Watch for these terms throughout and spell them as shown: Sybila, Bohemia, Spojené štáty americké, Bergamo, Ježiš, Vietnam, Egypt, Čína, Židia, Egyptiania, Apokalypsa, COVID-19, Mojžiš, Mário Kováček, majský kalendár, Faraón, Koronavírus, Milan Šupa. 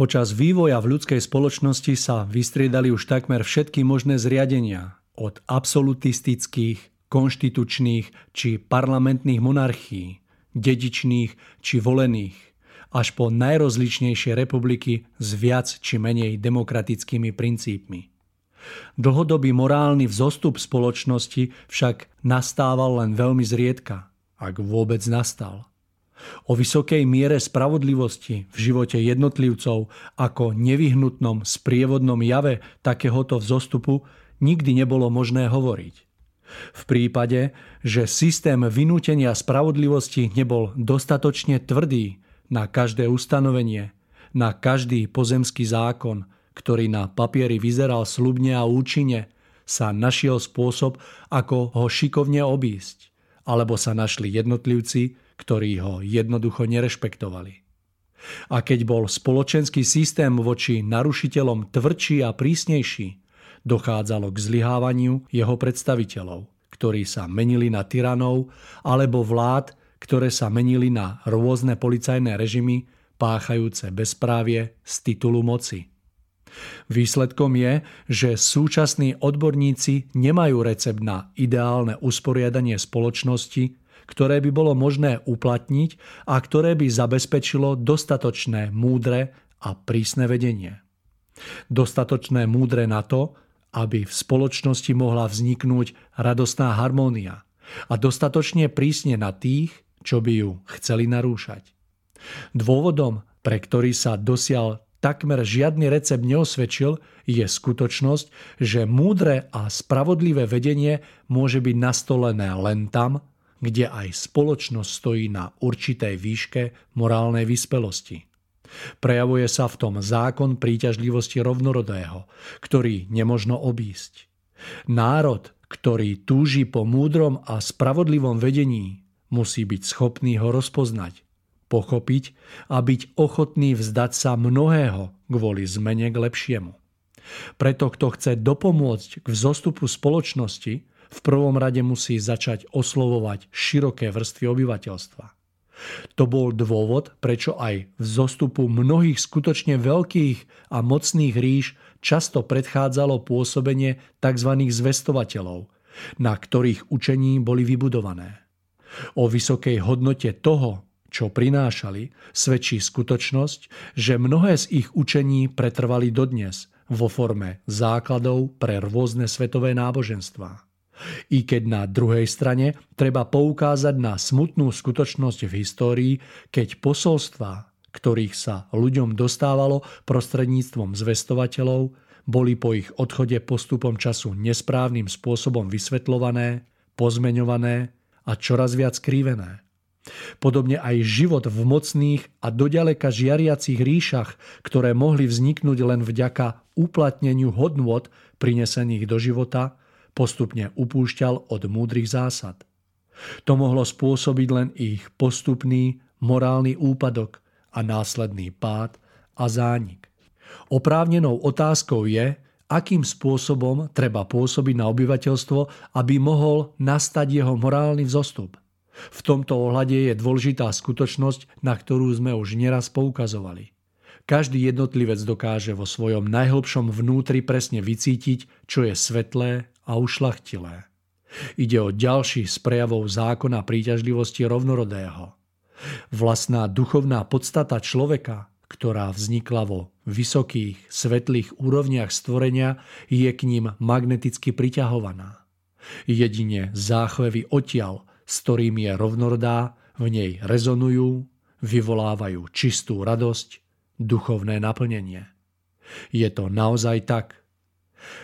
Počas vývoja v ľudskej spoločnosti sa vystriedali už takmer všetky možné zriadenia, od absolutistických, konštitučných či parlamentných monarchií, dedičných či volených, až po najrozličnejšie republiky s viac či menej demokratickými princípmi. Dlhodobý morálny vzostup spoločnosti však nastával len veľmi zriedka, ak vôbec nastal. O vysokej miere spravodlivosti v živote jednotlivcov ako nevyhnutnom sprievodnom jave takéhoto vzostupu nikdy nebolo možné hovoriť. V prípade, že systém vynútenia spravodlivosti nebol dostatočne tvrdý na každé ustanovenie, na každý pozemský zákon, ktorý na papieri vyzeral sľubne a účinne, sa našiel spôsob, ako ho šikovne obísť, alebo sa našli jednotlivci, ktorí ho jednoducho nerešpektovali. A keď bol spoločenský systém voči narušiteľom tvrdší a prísnejší, dochádzalo k zlyhávaniu jeho predstaviteľov, ktorí sa menili na tyranov, alebo vlád, ktoré sa menili na rôzne policajné režimy, páchajúce bezprávie z titulu moci. Výsledkom je, že súčasní odborníci nemajú recept na ideálne usporiadanie spoločnosti, ktoré by bolo možné uplatniť a ktoré by zabezpečilo dostatočné múdre a prísne vedenie. Dostatočné múdre na to, aby v spoločnosti mohla vzniknúť radostná harmónia, a dostatočne prísne na tých, čo by ju chceli narúšať. Dôvodom, pre ktorý sa dosiaľ takmer žiadny recept neosvedčil, je skutočnosť, že múdre a spravodlivé vedenie môže byť nastolené len tam, kde aj spoločnosť stojí na určitej výške morálnej vyspelosti. Prejavuje sa v tom zákon príťažlivosti rovnorodého, ktorý nemožno obísť. Národ, ktorý túži po múdrom a spravodlivom vedení, musí byť schopný ho rozpoznať, pochopiť a byť ochotný vzdať sa mnohého kvôli zmene k lepšiemu. Preto kto chce dopomôcť k vzostupu spoločnosti, v prvom rade musí začať oslovovať široké vrstvy obyvateľstva. To bol dôvod, prečo aj vzostupu mnohých skutočne veľkých a mocných ríš často predchádzalo pôsobenie tzv. Zvestovateľov, na ktorých učení boli vybudované. O vysokej hodnote toho, čo prinášali, svedčí skutočnosť, že mnohé z ich učení pretrvali dodnes vo forme základov pre rôzne svetové náboženstvá. I keď na druhej strane treba poukázať na smutnú skutočnosť v histórii, keď posolstvá, ktorých sa ľuďom dostávalo prostredníctvom zvestovateľov, boli po ich odchode postupom času nesprávnym spôsobom vysvetľované, pozmeňované a čoraz viac krívené. Podobne aj život v mocných a doďaleka žiariacich ríšach, ktoré mohli vzniknúť len vďaka uplatneniu hodnôt prinesených do života, postupne upúšťal od múdrych zásad. To mohlo spôsobiť len ich postupný morálny úpadok a následný pád a zánik. Oprávnenou otázkou je, akým spôsobom treba pôsobiť na obyvateľstvo, aby mohol nastať jeho morálny vzostup. V tomto ohľade je dôležitá skutočnosť, na ktorú sme už neraz poukazovali. Každý jednotlivec dokáže vo svojom najhlbšom vnútri presne vycítiť, čo je svetlé a ušlachtilé. Ide o ďalší z prejavov zákona príťažlivosti rovnorodého. Vlastná duchovná podstata človeka, ktorá vznikla vo vysokých, svetlých úrovniach stvorenia, je k ním magneticky priťahovaná. Jedine záchvevy odtiaľ, s ktorými je rovnorodá, v nej rezonujú, vyvolávajú čistú radosť, duchovné naplnenie. Je to naozaj tak.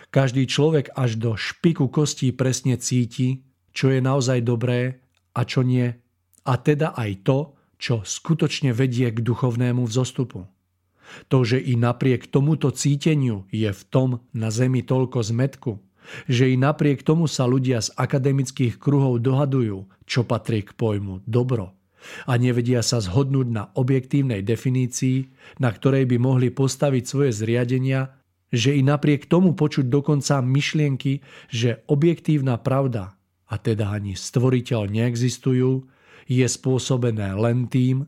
Každý človek až do špiku kostí presne cíti, čo je naozaj dobré a čo nie, a teda aj to, čo skutočne vedie k duchovnému vzostupu. To, že i napriek tomuto cíteniu je v tom na zemi toľko zmetku, že i napriek tomu sa ľudia z akademických kruhov dohadujú, čo patrí k pojmu dobro, a nevedia sa zhodnúť na objektívnej definícii, na ktorej by mohli postaviť svoje zriadenia, že i napriek tomu počuť dokonca myšlienky, že objektívna pravda, a teda ani stvoriteľ neexistujú, je spôsobené len tým,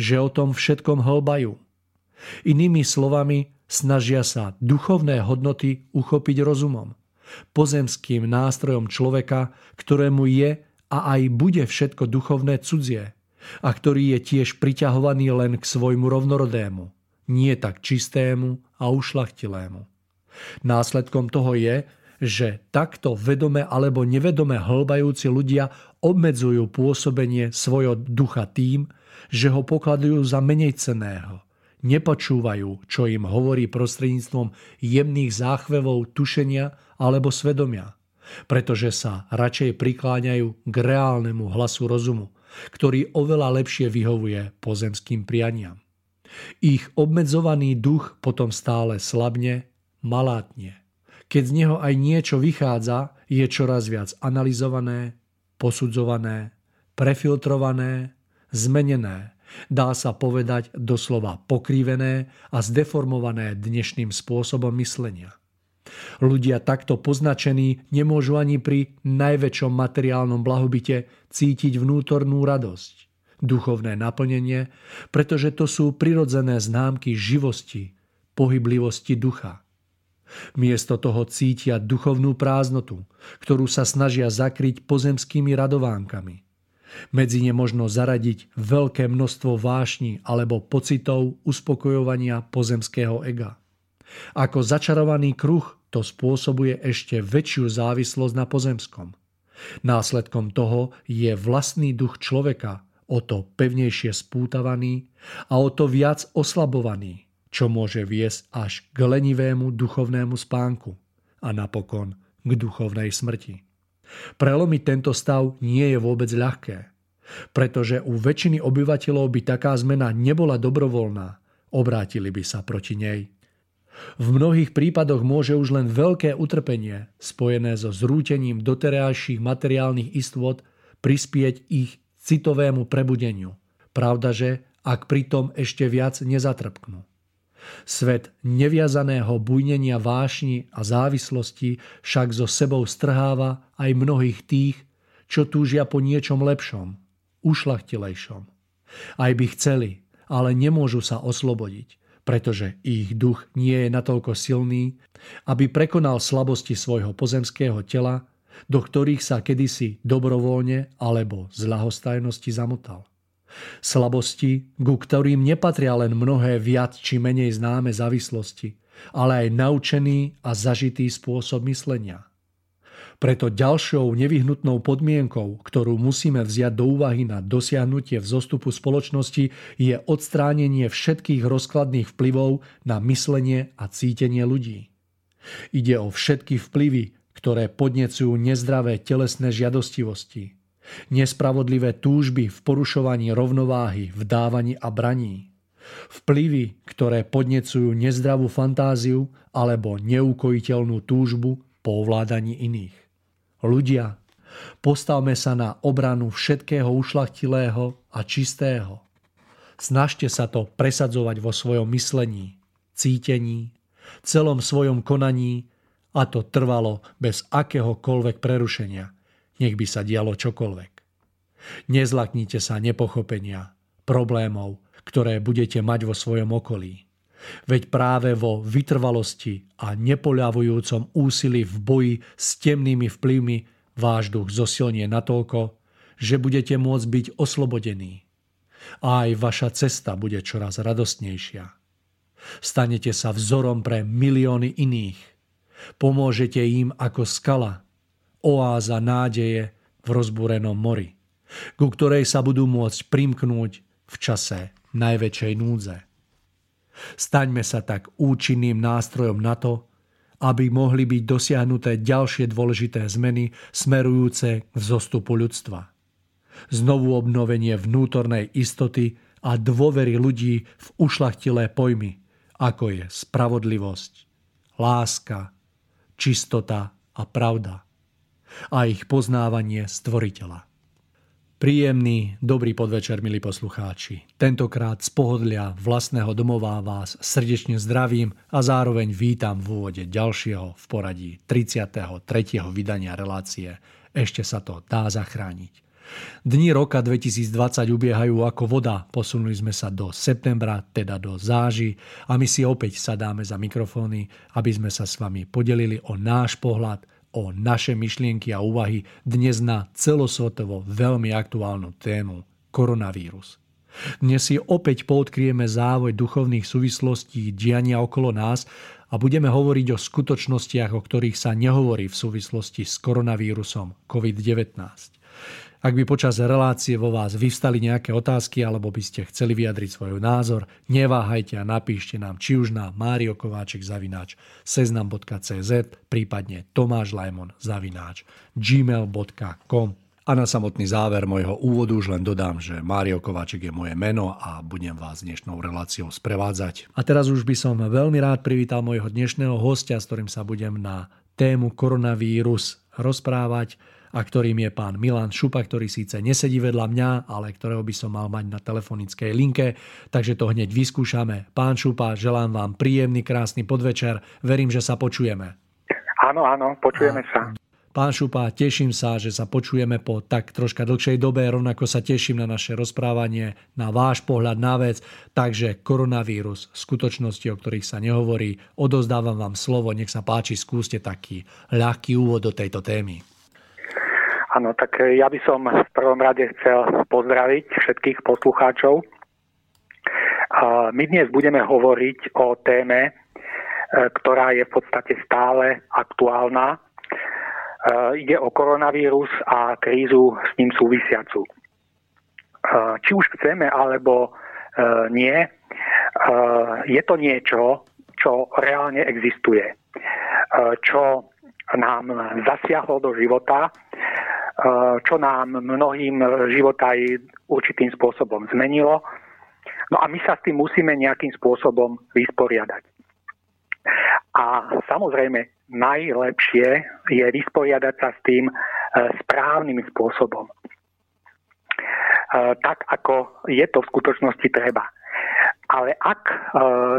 že o tom všetkom hlbajú. Inými slovami, snažia sa duchovné hodnoty uchopiť rozumom, pozemským nástrojom človeka, ktorému je a aj bude všetko duchovné cudzie a ktorý je tiež priťahovaný len k svojmu rovnorodému, nie tak čistému a ušlachtilému. Následkom toho je, že takto vedome alebo nevedome hlbajúci ľudia obmedzujú pôsobenie svojho ducha tým, že ho pokladujú za menejcenného, nepočúvajú, čo im hovorí prostredníctvom jemných záchvevov tušenia alebo svedomia, pretože sa radšej prikláňajú k reálnemu hlasu rozumu, ktorý oveľa lepšie vyhovuje pozemským prianiam. Ich obmedzovaný duch potom stále slabne, malátne. Keď z neho aj niečo vychádza, je čoraz viac analyzované, posudzované, prefiltrované, zmenené, dá sa povedať doslova pokrivené a zdeformované dnešným spôsobom myslenia. Ľudia takto poznačení nemôžu ani pri najväčšom materiálnom blahobite cítiť vnútornú radosť, duchovné naplnenie, pretože to sú prirodzené známky živosti, pohyblivosti ducha. Miesto toho cítia duchovnú prázdnotu, ktorú sa snažia zakryť pozemskými radovánkami. Medzi ne možno zaradiť veľké množstvo vášni alebo pocitov uspokojovania pozemského ega. Ako začarovaný kruh to spôsobuje ešte väčšiu závislosť na pozemskom. Následkom toho je vlastný duch človeka o to pevnejšie spútavaný a o to viac oslabovaný, čo môže viesť až k lenivému duchovnému spánku a napokon k duchovnej smrti. Prelomiť tento stav nie je vôbec ľahké, pretože u väčšiny obyvateľov by taká zmena nebola dobrovoľná, obrátili by sa proti nej. V mnohých prípadoch môže už len veľké utrpenie, spojené so zrútením doterajších materiálnych istôt, prispieť ich citovému prebudeniu. Pravdaže, ak pritom ešte viac nezatrpknú. Svet neviazaného bujnenia vášni a závislosti však so sebou strháva aj mnohých tých, čo túžia po niečom lepšom, ušľachtilejšom. Aj by chceli, ale nemôžu sa oslobodiť, pretože ich duch nie je natoľko silný, aby prekonal slabosti svojho pozemského tela, do ktorých sa kedysi dobrovoľne alebo z ľahostajnosti zamotal. Slabosti, ku ktorým nepatria len mnohé viac či menej známe závislosti, ale aj naučený a zažitý spôsob myslenia. Preto ďalšou nevyhnutnou podmienkou, ktorú musíme vziať do úvahy na dosiahnutie vzostupu spoločnosti, je odstránenie všetkých rozkladných vplyvov na myslenie a cítenie ľudí. Ide o všetky vplyvy, ktoré podnecujú nezdravé telesné žiadostivosti, nespravodlivé túžby v porušovaní rovnováhy, v dávaní a braní. Vplyvy, ktoré podnecujú nezdravú fantáziu alebo neukojiteľnú túžbu po ovládaní iných. Ľudia, postavme sa na obranu všetkého ušľachtilého a čistého. Snažte sa to presadzovať vo svojom myslení, cítení, celom svojom konaní, a to trvalo bez akéhokoľvek prerušenia. Nech by sa dialo čokoľvek. Nezlaknite sa nepochopenia, problémov, ktoré budete mať vo svojom okolí. Veď práve vo vytrvalosti a nepoľavujúcom úsilí v boji s temnými vplyvmi váš duch zosilnie natoľko, že budete môcť byť oslobodení. A aj vaša cesta bude čoraz radostnejšia. Stanete sa vzorom pre milióny iných. Pomôžete im ako skala, oáza nádeje v rozbúrenom mori, ku ktorej sa budú môcť primknúť v čase najväčšej núdze. Staňme sa tak účinným nástrojom na to, aby mohli byť dosiahnuté ďalšie dôležité zmeny smerujúce k vzostupu ľudstva. Znovu obnovenie vnútornej istoty a dôvery ľudí v ušľachtilé pojmy, ako je spravodlivosť, láska, čistota a pravda a ich poznávanie Stvoriteľa. Príjemný, dobrý podvečer, milí poslucháči. Tentokrát z pohodlia vlastného domova vás srdečne zdravím a zároveň vítam v úvode ďalšieho v poradí 33. vydania relácie Ešte sa to dá zachrániť. Dni roka 2020 ubiehajú ako voda, posunuli sme sa do septembra, teda do záži a my si opäť sadáme za mikrofóny, aby sme sa s vami podelili o náš pohľad, o naše myšlienky a úvahy dnes na celosvetovo veľmi aktuálnu tému koronavírus. Dnes si opäť poodkryjeme závoj duchovných súvislostí diania okolo nás a budeme hovoriť o skutočnostiach, o ktorých sa nehovorí v súvislosti s koronavírusom COVID-19. Ak by počas relácie vo vás vyvstali nejaké otázky alebo by ste chceli vyjadriť svoj názor, neváhajte a napíšte nám či už na mariokováček@seznam.cz, prípadne tomášlajmon@gmail.com A na samotný záver mojho úvodu už len dodám, že Mário Kováček je moje meno a budem vás dnešnou reláciou sprevádzať. A teraz už by som veľmi rád privítal mojho dnešného hostia, s ktorým sa budem na tému koronavírus rozprávať a ktorým je pán Milan Šupa, ktorý síce nesedí vedľa mňa, ale ktorého by som mal mať na telefonickej linke. Takže to hneď vyskúšame. Pán Šupa, želám vám príjemný, krásny podvečer. Verím, že sa počujeme. Áno, áno, počujeme sa. Pán Šupa, teším sa, že sa počujeme po tak troška dlhšej dobe, rovnako sa teším na naše rozprávanie, na váš pohľad na vec. Takže koronavírus, skutočnosti, o ktorých sa nehovorí, odozdávam vám slovo, nech sa páči, skúste taký ľahký úvod do tejto témy. Áno, tak ja by som v prvom rade chcel pozdraviť všetkých poslucháčov. My dnes budeme hovoriť o téme, ktorá je v podstate stále aktuálna. Ide o koronavírus a krízu s ním súvisiacu. Či už chceme, alebo nie, je to niečo, čo reálne existuje, čo nám zasiahlo do života, čo nám mnohým život aj určitým spôsobom zmenilo. No a my sa s tým musíme nejakým spôsobom vysporiadať. A samozrejme, najlepšie je vysporiadať sa s tým správnym spôsobom. Tak, ako je to v skutočnosti treba. Ale ak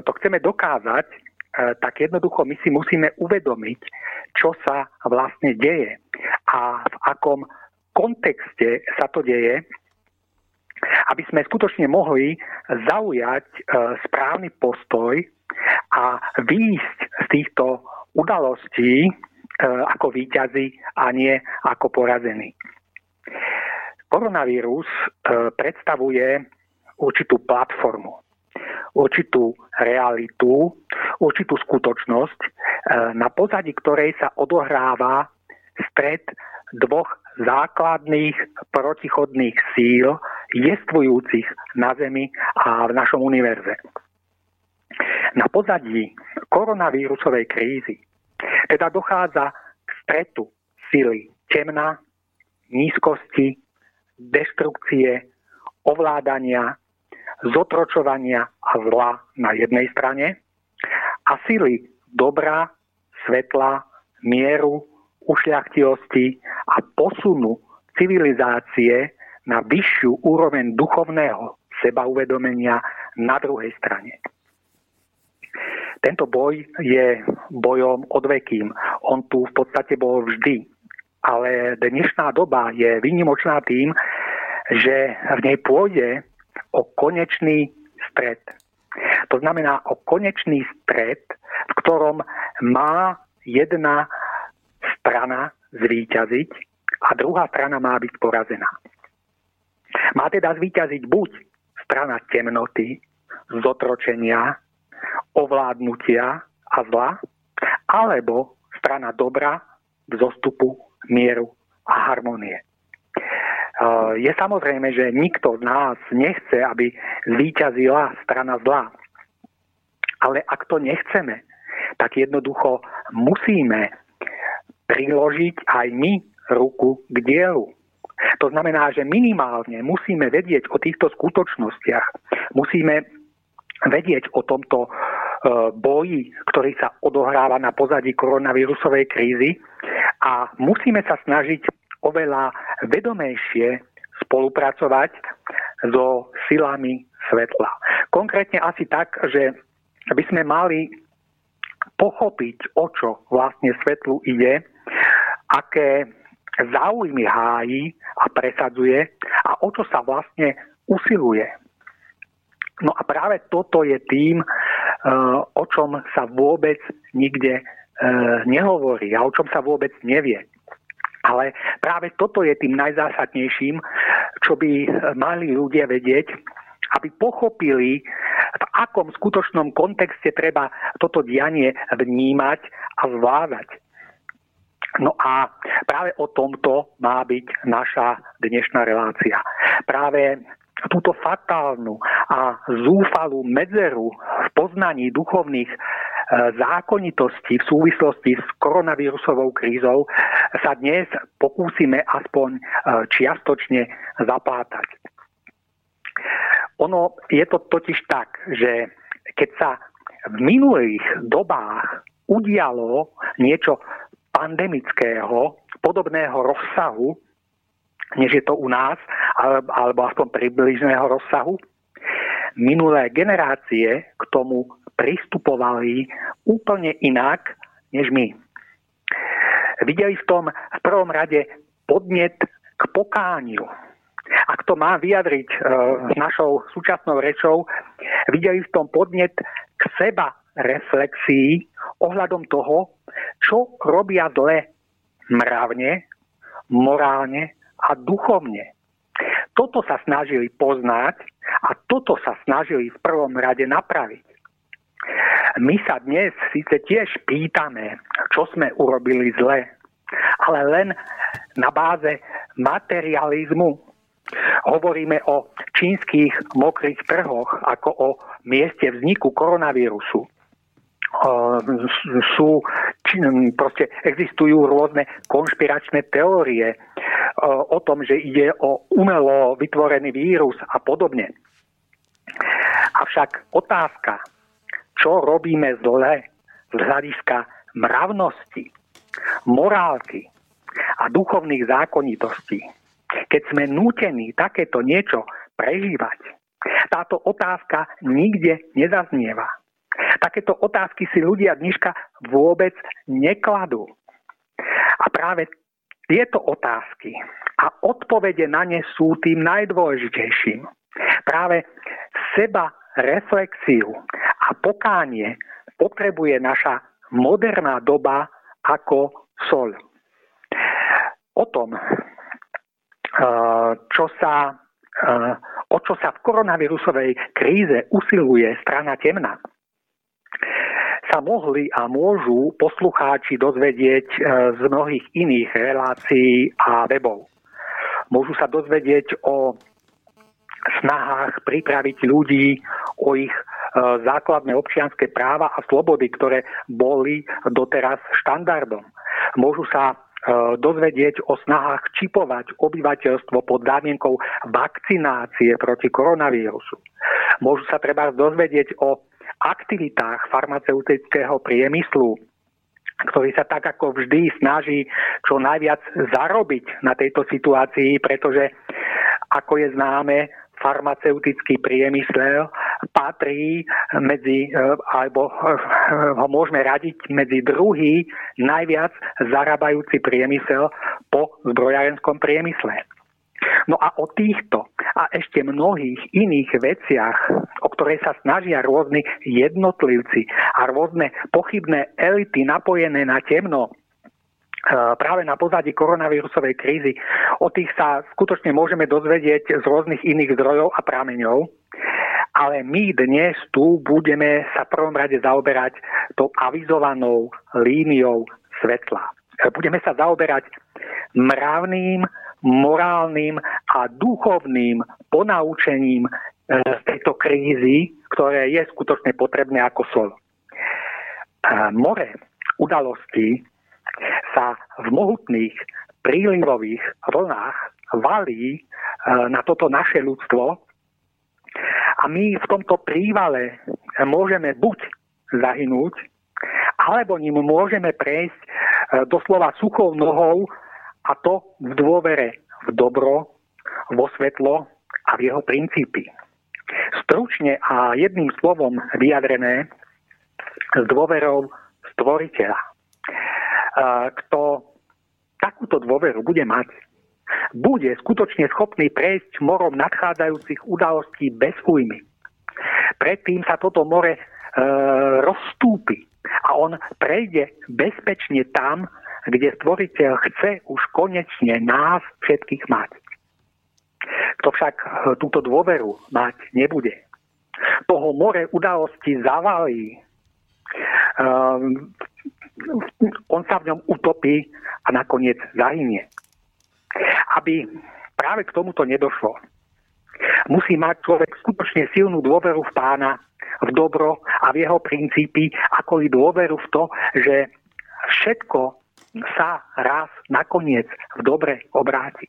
to chceme dokázať, tak jednoducho my si musíme uvedomiť, čo sa vlastne deje a v akom kontexte sa to deje, aby sme skutočne mohli zaujať správny postoj a výjsť z týchto udalostí ako víťazi a nie ako porazení. Koronavírus predstavuje určitú platformu, určitú realitu, určitú skutočnosť, na pozadí ktorej sa odohráva stret dvoch základných protichodných síl jestvujúcich na Zemi a v našom univerze. Na pozadí koronavírusovej krízy teda dochádza k stretu sily temna, nízkosti, deštrukcie, ovládania, zotročovania a zla na jednej strane a sily dobra, svetla, mieru, ušľachtilosti a posunu civilizácie na vyššiu úroveň duchovného sebauvedomenia na druhej strane. Tento boj je bojom odvekým. On tu v podstate bol vždy. Ale dnešná doba je výnimočná tým, že v nej pôjde o konečný stret. To znamená o konečný stret, v ktorom má jedna strana zvíťaziť a druhá strana má byť porazená. Má teda zvíťaziť buď strana temnoty, zotročenia, ovládnutia a zla, alebo strana dobra, vzostupu, mieru a harmonie. Je samozrejme, že nikto z nás nechce, aby zvíťazila strana zla. Ale ak to nechceme, tak jednoducho musíme priložiť aj my ruku k dielu. To znamená, že minimálne musíme vedieť o týchto skutočnostiach. Musíme vedieť o tomto boji, ktorý sa odohráva na pozadí koronavírusovej krízy a musíme sa snažiť oveľa vedomejšie spolupracovať so silami svetla. Konkrétne asi tak, že by sme mali pochopiť, o čo vlastne svetlu ide, aké záujmy hájí a presadzuje a o čo sa vlastne usiluje. No a práve toto je tým, o čom sa vôbec nikde nehovorí a o čom sa vôbec nevie. Ale práve toto je tým najzásadnejším, čo by mali ľudia vedieť, aby pochopili, v akom skutočnom kontexte treba toto dianie vnímať a zvládať. No a práve o tomto má byť naša dnešná relácia. Práve túto fatálnu a zúfalú medzeru v poznaní duchovných zákonitostí v súvislosti s koronavírusovou krízou sa dnes pokúsime aspoň čiastočne zapátať. Ono je to totiž tak, že keď sa v minulých dobách udialo niečo pandemického, podobného rozsahu, než je to u nás, alebo aspoň približného rozsahu, minulé generácie k tomu pristupovali úplne inak, než my. Videli v tom v prvom rade podnet k pokániu. Ak to mám vyjadriť našou súčasnou rečou, videli v tom podnet k seba reflexii ohľadom toho, čo robia zle mravne, morálne a duchovne. Toto sa snažili poznať a toto sa snažili v prvom rade napraviť. My sa dnes síce tiež pýtame, čo sme urobili zle, ale len na báze materializmu. Hovoríme o čínskych mokrých trhoch ako o mieste vzniku koronavírusu. Existujú rôzne konšpiračné teórie o tom, že ide o umelo vytvorený vírus a podobne. Avšak otázka, čo robíme zle z hľadiska mravnosti, morálky a duchovných zákonitostí, keď sme nútení takéto niečo prežívať, táto otázka nikde nezaznieva. Takéto otázky si ľudia dneška vôbec nekladú. A práve tieto otázky a odpovede na ne sú tým najdôležitejším. Práve seba reflexiu a pokánie potrebuje naša moderná doba ako sol. O tom, o čo sa v koronavírusovej kríze usiluje strana temná, sa mohli a môžu poslucháči dozvedieť z mnohých iných relácií a webov. Môžu sa dozvedieť o snahách pripraviť ľudí o ich základné občianske práva a slobody, ktoré boli doteraz štandardom. Môžu sa dozvedieť o snahách čipovať obyvateľstvo pod zámienkou vakcinácie proti koronavírusu. Môžu sa treba dozvedieť o aktivitách farmaceutického priemyslu, ktorý sa tak ako vždy snaží čo najviac zarobiť na tejto situácii, pretože, ako je známe, farmaceutický priemysel patrí alebo ho môžeme radiť medzi druhý najviac zarábajúci priemysel po zbrojárenskom priemysle. No a o týchto a ešte mnohých iných veciach, o ktoré sa snažia rôzni jednotlivci a rôzne pochybné elity napojené na temno práve na pozadí koronavírusovej krízy, o tých sa skutočne môžeme dozvedieť z rôznych iných zdrojov a prameňov. Ale my dnes tu budeme sa v prvom rade zaoberať tou avizovanou líniou svetla. Budeme sa zaoberať mravným, morálnym a duchovným ponaučením z tejto krízy, ktoré je skutočne potrebné ako sol. More udalostí sa v mohutných prílivových vlnách valí na toto naše ľudstvo a my v tomto prívale môžeme buď zahynúť, alebo ním môžeme prejsť doslova suchou nohou, a to v dôvere v dobro, vo svetlo a v jeho princípy. Stručne a jedným slovom vyjadrené, s dôverou stvoriteľa. Kto takúto dôveru bude mať, bude skutočne schopný prejsť morom nadchádzajúcich udalostí bez újmy. Predtým sa toto more rozstúpi a on prejde bezpečne tam, kde stvoriteľ chce už konečne nás všetkých mať. Kto však túto dôveru mať nebude, toho more udalosti zavalí. On sa v ňom utopí a nakoniec zahynie. Aby práve k tomuto nedošlo, musí mať človek skutočne silnú dôveru v Pána, v dobro a v jeho princípy, ako i dôveru v to, že všetko sa raz nakoniec v dobre obráti.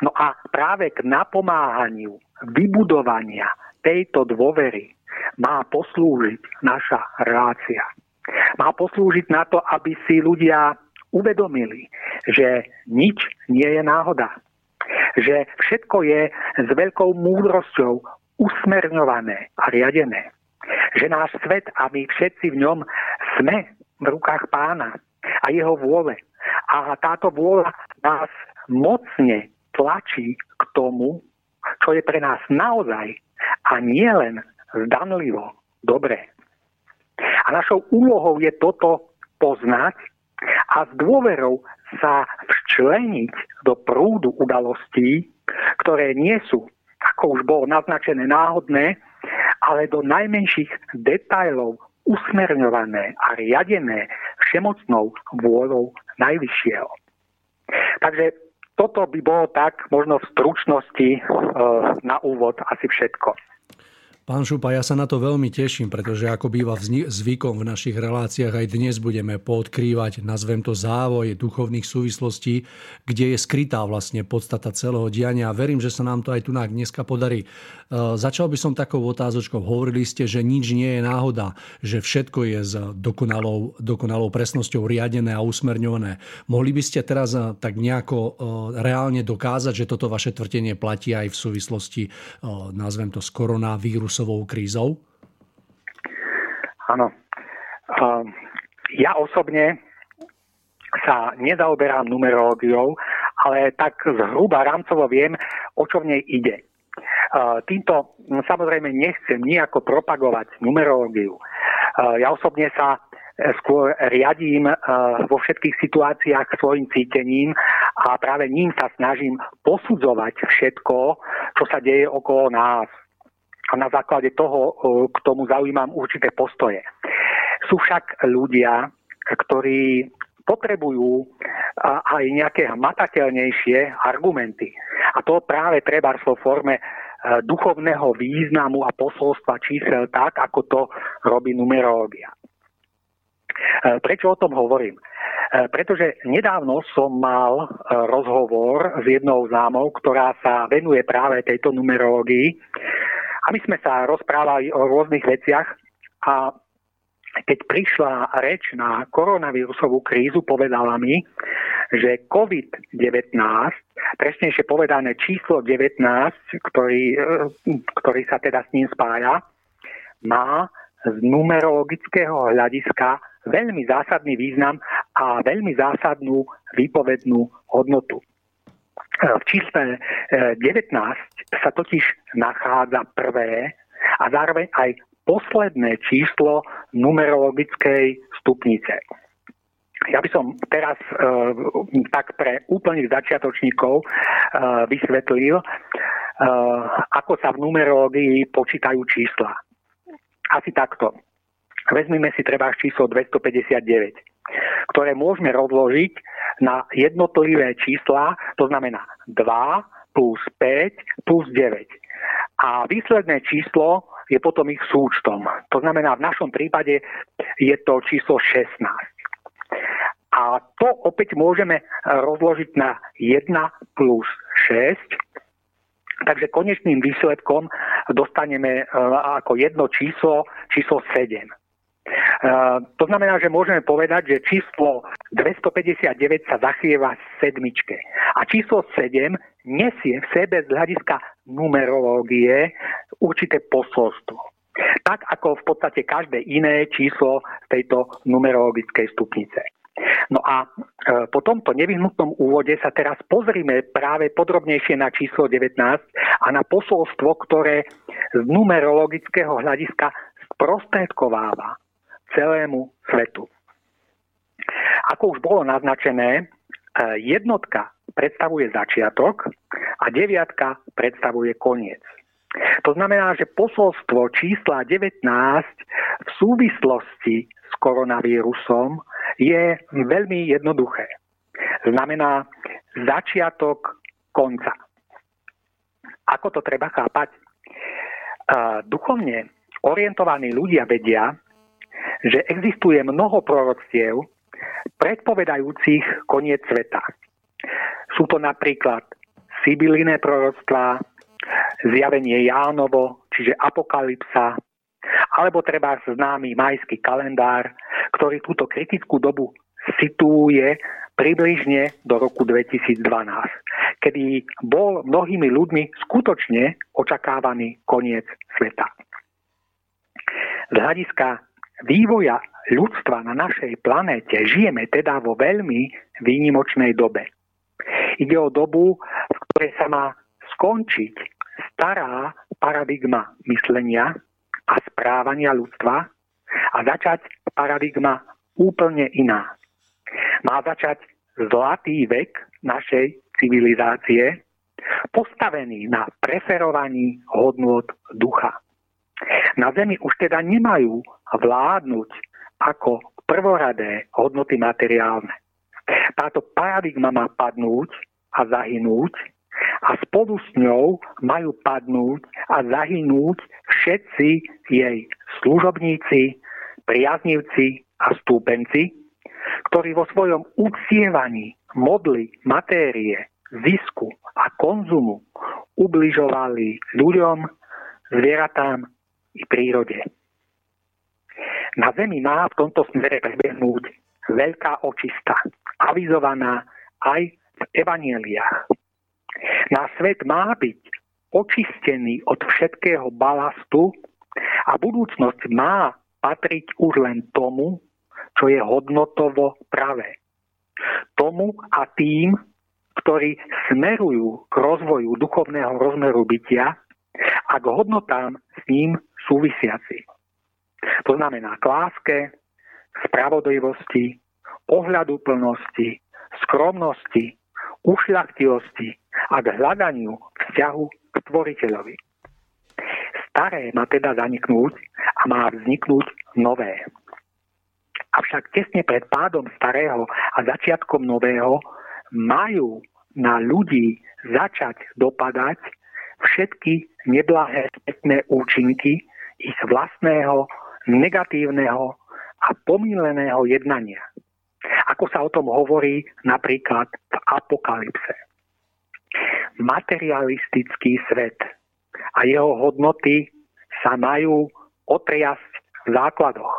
No a práve k napomáhaniu vybudovania tejto dôvery má poslúžiť naša relácia. Má poslúžiť na to, aby si ľudia uvedomili, že nič nie je náhoda. Že všetko je s veľkou múdrosťou usmerňované a riadené. Že náš svet a my všetci v ňom sme v rukách Pána a jeho vôle. A táto vôľa nás mocne tlačí k tomu, čo je pre nás naozaj a nie len zdanlivo dobré. A našou úlohou je toto poznať a s dôverou sa včleniť do prúdu udalostí, ktoré nie sú, ako už bolo naznačené, náhodné, ale do najmenších detailov usmerňované a riadené všemocnou vôľou najvyššieho. Takže toto by bolo tak možno v stručnosti na úvod asi všetko. Pán Šupa, ja sa na to veľmi teším, pretože ako býva zvykom v našich reláciách, aj dnes budeme poodkrývať, nazvem to, závoj duchovných súvislostí, kde je skrytá vlastne podstata celého diania. Verím, že sa nám to aj tunák dneska podarí. Začal by som takou otázočkou. Hovorili ste, že nič nie je náhoda, že všetko je s dokonalou presnosťou riadené a usmerňované. Mohli by ste teraz tak nejako reálne dokázať, že toto vaše tvrdenie platí aj v súvislosti, nazvem to, s koronavírusom, krízou? Áno. Ja osobne sa nezaoberám numerológiou, ale tak zhruba rámcovo viem, o čo v nej ide. Týmto samozrejme nechcem nejako propagovať numerológiu. Ja osobne sa skôr riadím vo všetkých situáciách svojim cítením a práve ním sa snažím posudzovať všetko, čo sa deje okolo nás. A na základe toho k tomu zaujímam určité postoje. Sú však ľudia, ktorí potrebujú aj nejaké hmatateľnejšie argumenty. A to práve treba vo forme duchovného významu a posolstva čísel tak, ako to robí numerológia. Prečo o tom hovorím? Pretože nedávno som mal rozhovor s jednou známou, ktorá sa venuje práve tejto numerológii. A my sme sa rozprávali o rôznych veciach a keď prišla reč na koronavírusovú krízu, povedala mi, že COVID-19, presnejšie povedané číslo 19, ktorý sa teda s ním spája, má z numerologického hľadiska veľmi zásadný význam a veľmi zásadnú výpovednú hodnotu. V čísle 19 sa totiž nachádza prvé a zároveň aj posledné číslo numerologickej stupnice. Ja by som teraz tak pre úplných začiatočníkov vysvetlil, ako sa v numerológii počítajú čísla. Asi takto. Vezmime si treba číslo 259, ktoré môžeme rozložiť na jednotlivé čísla, to znamená 2 plus 5 plus 9. A výsledné číslo je potom ich súčtom. To znamená, v našom prípade je to číslo 16. A to opäť môžeme rozložiť na 1 plus 6. Takže konečným výsledkom dostaneme ako jedno číslo, číslo 7. To znamená, že môžeme povedať, že číslo 259 sa zachvieva v sedmičke. A číslo 7 nesie v sebe z hľadiska numerológie určité posolstvo. Tak ako v podstate každé iné číslo z tejto numerologickej stupnice. No a po tomto nevyhnutnom úvode sa teraz pozrime práve podrobnejšie na číslo 19 a na posolstvo, ktoré z numerologického hľadiska sprostredkováva celému svetu. Ako už bolo naznačené, jednotka predstavuje začiatok a deviatka predstavuje koniec. To znamená, že posolstvo čísla 19 v súvislosti s koronavírusom je veľmi jednoduché. Znamená začiatok konca. Ako to treba chápať? Duchovne orientovaní ľudia vedia, že existuje mnoho proroctiev, predpovedajúcich koniec sveta. Sú to napríklad Sybiliné proroctvá, Zjavenie Jánovo, čiže Apokalypsa, alebo treba známy majský kalendár, ktorý túto kritickú dobu situuje približne do roku 2012, kedy bol mnohými ľuďmi skutočne očakávaný koniec sveta. Z hľadiska vývoja ľudstva na našej planéte žijeme teda vo veľmi výnimočnej dobe. Ide o dobu, v ktorej sa má skončiť stará paradigma myslenia a správania ľudstva a začať paradigma úplne iná. Má začať zlatý vek našej civilizácie, postavený na preferovaní hodnôt ducha. Na Zemi už teda nemajú vládnuť ako prvoradé hodnoty materiálne. Táto paradigma má padnúť a zahynúť a spolu s ňou majú padnúť a zahynúť všetci jej služobníci, priaznivci a stúpenci, ktorí vo svojom uctievaní modly matérie, zisku a konzumu ubližovali ľuďom, zvieratám i prírode. Na Zemi má v tomto smere prebehnúť veľká očista, avizovaná aj v evanjeliách. Náš svet má byť očistený od všetkého balastu a budúcnosť má patriť už len tomu, čo je hodnotovo pravé. Tomu a tým, ktorí smerujú k rozvoju duchovného rozmeru bytia a k hodnotám s ním súvisiacim. To znamená k láske, spravodlivosti, ohľaduplnosti, skromnosti, ušľachtilosti a k hľadaniu vzťahu k Tvoriteľovi. Staré má teda zaniknúť a má vzniknúť nové. Avšak tesne pred pádom starého a začiatkom nového majú na ľudí začať dopadať všetky neblahé spätné účinky ich vlastného, negatívneho a pomýleného jednania. Ako sa o tom hovorí napríklad v Apokalypse. Materialistický svet a jeho hodnoty sa majú otriasť v základoch.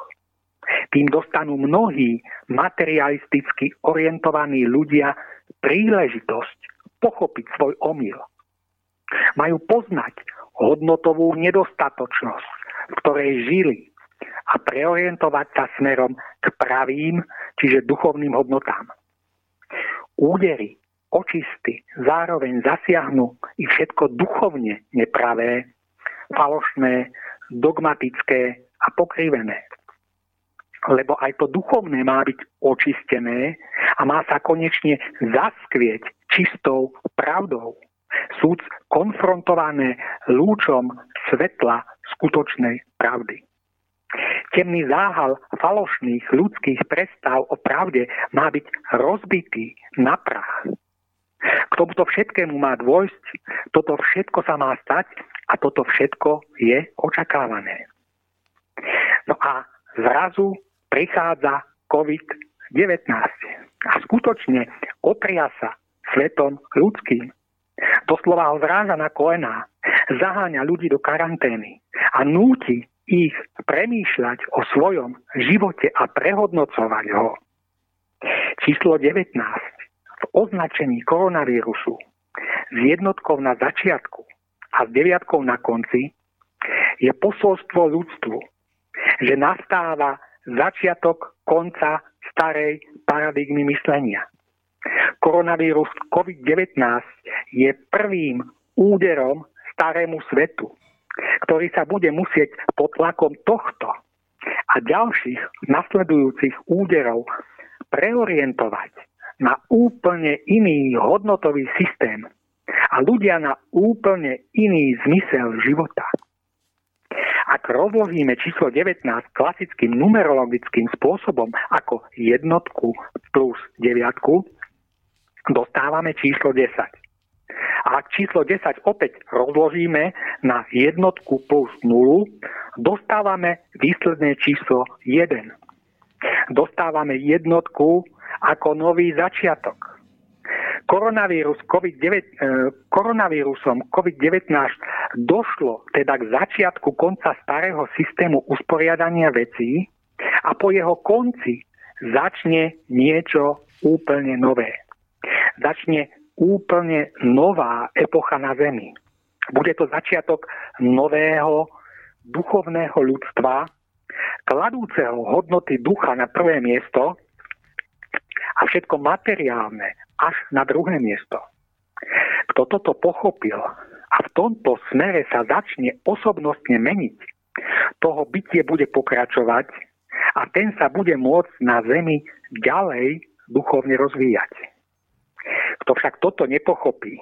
Tým dostanú mnohí materialisticky orientovaní ľudia príležitosť pochopiť svoj omyl. Majú poznať hodnotovú nedostatočnosť, v ktorej žili a preorientovať sa smerom k pravým, čiže duchovným hodnotám. Údery, očisty zároveň zasiahnu i všetko duchovne nepravé, falošné, dogmatické a pokrivené. Lebo aj to duchovné má byť očistené a má sa konečne zaskvieť čistou pravdou. Súc konfrontované lúčom svetla skutočnej pravdy. Temný záhal falošných ľudských predstav o pravde má byť rozbitý na prach. K tomuto všetkému má dôjsť, toto všetko sa má stať a toto všetko je očakávané. No a zrazu prichádza COVID-19 a skutočne otria sa svetom ľudským. Doslova ho zráža na kolená, zaháňa ľudí do karantény a núti ich premýšľať o svojom živote a prehodnocovať ho. Číslo 19 v označení koronavírusu s jednotkou na začiatku a s deviatkou na konci je posolstvo ľudstvu, že nastáva začiatok konca starej paradigmy myslenia. Koronavírus COVID-19 je prvým úderom starému svetu, ktorý sa bude musieť pod tlakom tohto a ďalších nasledujúcich úderov preorientovať na úplne iný hodnotový systém a ľudia na úplne iný zmysel života. Ak rozložíme číslo 19 klasickým numerologickým spôsobom ako jednotku plus deviatku, dostávame číslo 10. A ak číslo 10 opäť rozložíme na jednotku plus nulu, dostávame výsledné číslo 1. dostávame jednotku ako nový začiatok. Koronavírusom COVID-19 došlo teda k začiatku konca starého systému usporiadania vecí a po jeho konci začne niečo úplne nové. Začne úplne nová epocha na Zemi. Bude to začiatok nového duchovného ľudstva, kladúceho hodnoty ducha na prvé miesto a všetko materiálne až na druhé miesto. Kto toto pochopil a v tomto smere sa začne osobnostne meniť, toho bytie bude pokračovať a ten sa bude môcť na Zemi ďalej duchovne rozvíjať. Kto však toto nepochopí,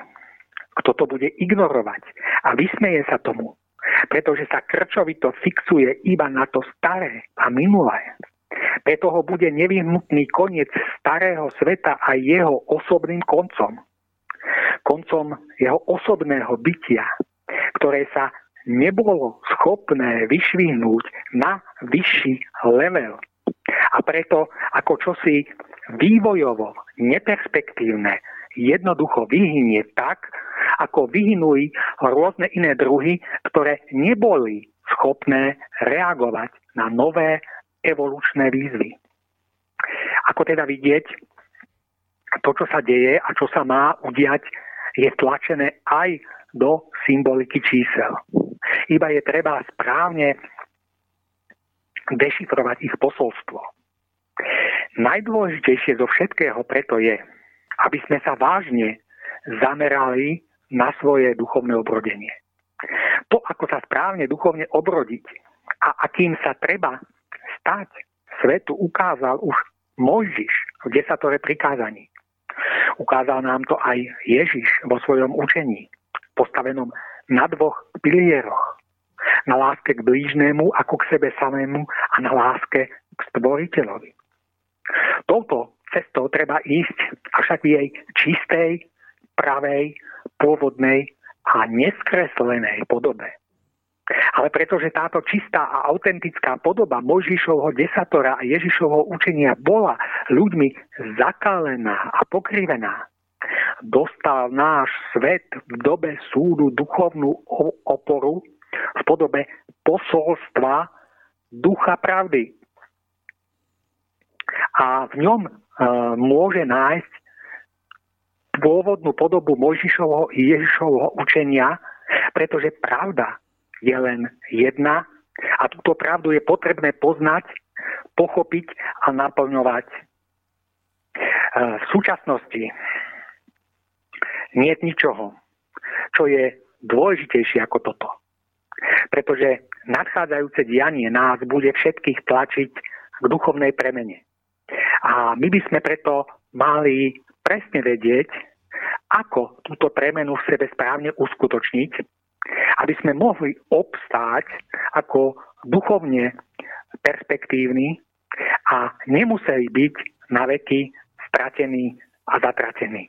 kto to bude ignorovať a vysmeje sa tomu, pretože sa krčovito fixuje iba na to staré a minulé, preto ho bude nevyhnutný koniec starého sveta a jeho osobným koncom. Koncom jeho osobného bytia, ktoré sa nebolo schopné vyšvihnúť na vyšší level. A preto ako čosi vývojovo neperspektívne jednoducho vyhynie tak, ako vyhynuli rôzne iné druhy, ktoré neboli schopné reagovať na nové evolučné výzvy. Ako teda vidieť, to, čo sa deje a čo sa má udiať, je tlačené aj do symboliky čísel. Iba je treba správne dešifrovať ich posolstvo. Najdôležitejšie zo všetkého preto je, aby sme sa vážne zamerali na svoje duchovné obrodenie. To, ako sa správne duchovne obrodiť a akým sa treba stať, svetu ukázal už Mojžiš v 10. prikázaní. Ukázal nám to aj Ježiš vo svojom učení, postavenom na dvoch pilieroch. Na láske k blížnemu ako k sebe samému a na láske k stvoriteľovi. Touto cestou treba ísť, avšak v jej čistej, pravej, pôvodnej a neskreslenej podobe. Ale pretože táto čistá a autentická podoba Mojžišovho desatora a Ježišovho učenia bola ľuďmi zakalená a pokrivená, dostal náš svet v dobe súdu duchovnú oporu v podobe posolstva ducha pravdy. A v ňom môže nájsť pôvodnú podobu Mojžišovho i Ježišovho učenia, pretože pravda je len jedna a túto pravdu je potrebné poznať, pochopiť a naplňovať. V súčasnosti nie je ničoho, čo je dôležitejšie ako toto. Pretože nadchádzajúce dianie nás bude všetkých tlačiť k duchovnej premene. A my by sme preto mali presne vedieť, ako túto premenu v sebe správne uskutočniť, aby sme mohli obstáť ako duchovne perspektívni a nemuseli byť naveky stratení a zatratení.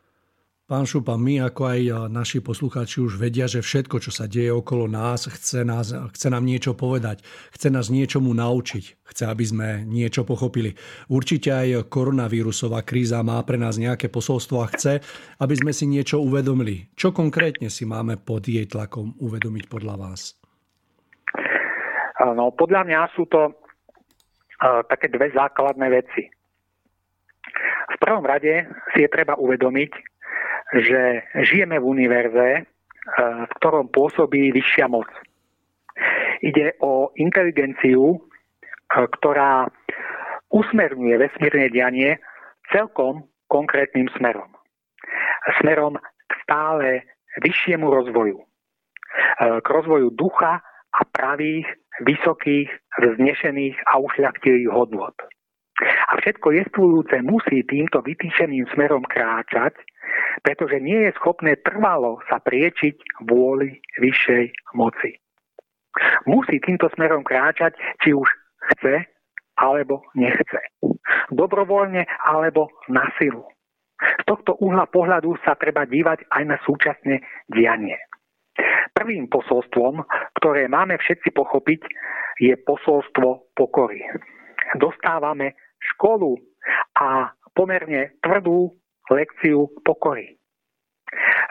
Pán Šupa, my ako aj naši poslucháči už vedia, že všetko, čo sa deje okolo nás, chce nám niečo povedať, chce nás niečomu naučiť, chce, aby sme niečo pochopili. Určite aj koronavírusová kríza má pre nás nejaké posolstvo a chce, aby sme si niečo uvedomili. Čo konkrétne si máme pod jej tlakom uvedomiť podľa vás? No, podľa mňa sú to také dve základné veci. V prvom rade si je treba uvedomiť, že žijeme v univerze, v ktorom pôsobí vyššia moc. Ide o inteligenciu, ktorá usmerňuje vesmírne dianie celkom konkrétnym smerom. Smerom k stále vyššiemu rozvoju. K rozvoju ducha a pravých, vysokých, vznešených a ušľachtilých hodnôt. A všetko jestvujúce musí týmto vytýčeným smerom kráčať, pretože nie je schopné trvalo sa priečiť vôli vyššej moci. Musí týmto smerom kráčať, či už chce, alebo nechce. Dobrovoľne, alebo na silu. Z tohto uhla pohľadu sa treba dívať aj na súčasné dianie. Prvým posolstvom, ktoré máme všetci pochopiť, je posolstvo pokory. Dostávame školu a pomerne tvrdú lekciu pokory.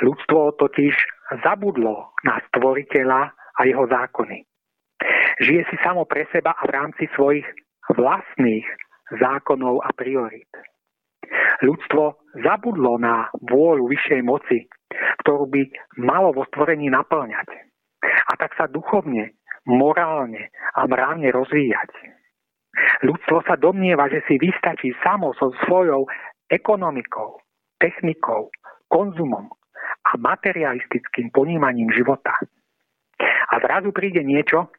Ľudstvo totiž zabudlo na stvoriteľa a jeho zákony. Žije si samo pre seba a v rámci svojich vlastných zákonov a priorit. Ľudstvo zabudlo na vôľu vyššej moci, ktorú by malo vo stvorení naplňať. A tak sa duchovne, morálne a mravne rozvíjať. Ľudstvo sa domnieva, že si vystačí samo so svojou ekonomikou, technikou, konzumom a materialistickým ponímaním života. A zrazu príde niečo,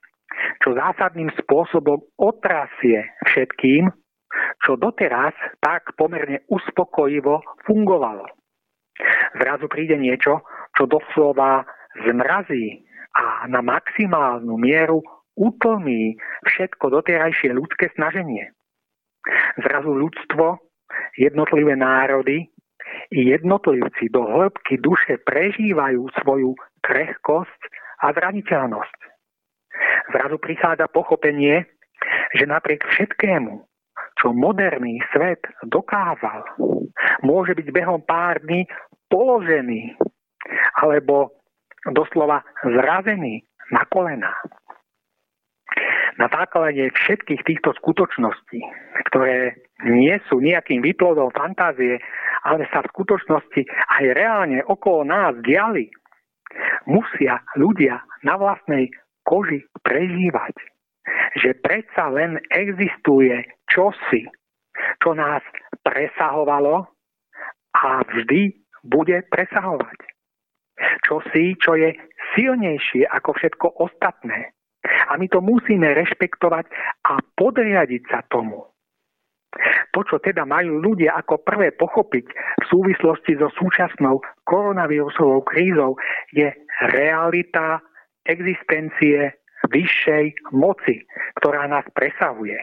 čo zásadným spôsobom otrasie všetkým, čo doteraz tak pomerne uspokojivo fungovalo. Zrazu príde niečo, čo doslova zmrazí a na maximálnu mieru utlmí všetko doterajšie ľudské snaženie. Zrazu ľudstvo, jednotlivé národy i jednotlivci do hĺbky duše prežívajú svoju krehkosť a zraniteľnosť. Zrazu prichádza pochopenie, že napriek všetkému, čo moderný svet dokázal, môže byť behom pár dní položený alebo doslova zrazený na kolená. Na základe všetkých týchto skutočností, ktoré nie sú nejakým výplodom fantázie, ale sa v skutočnosti aj reálne okolo nás diali, musia ľudia na vlastnej koži prežívať, že predsa len existuje čosi, čo nás presahovalo a vždy bude presahovať. Čosi, čo je silnejšie ako všetko ostatné. A my to musíme rešpektovať a podriadiť sa tomu. To, čo teda majú ľudia ako prvé pochopiť v súvislosti so súčasnou koronavírusovou krízou, je realita existencie vyššej moci, ktorá nás presahuje.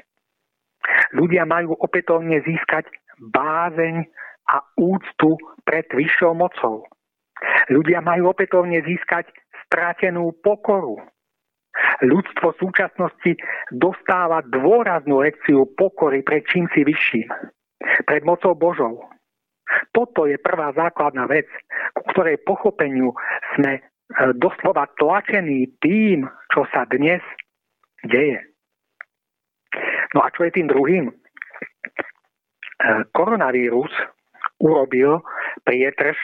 Ľudia majú opätovne získať bázeň a úctu pred vyššou mocou. Ľudia majú opätovne získať strátenú pokoru. Ľudstvo v súčasnosti dostáva dôraznú lekciu pokory pred čímsi vyšším, pred mocou Božou. Toto je prvá základná vec, ku ktorej pochopeniu sme doslova tlačení tým, čo sa dnes deje. No a čo je tým druhým? Koronavírus urobil prietrž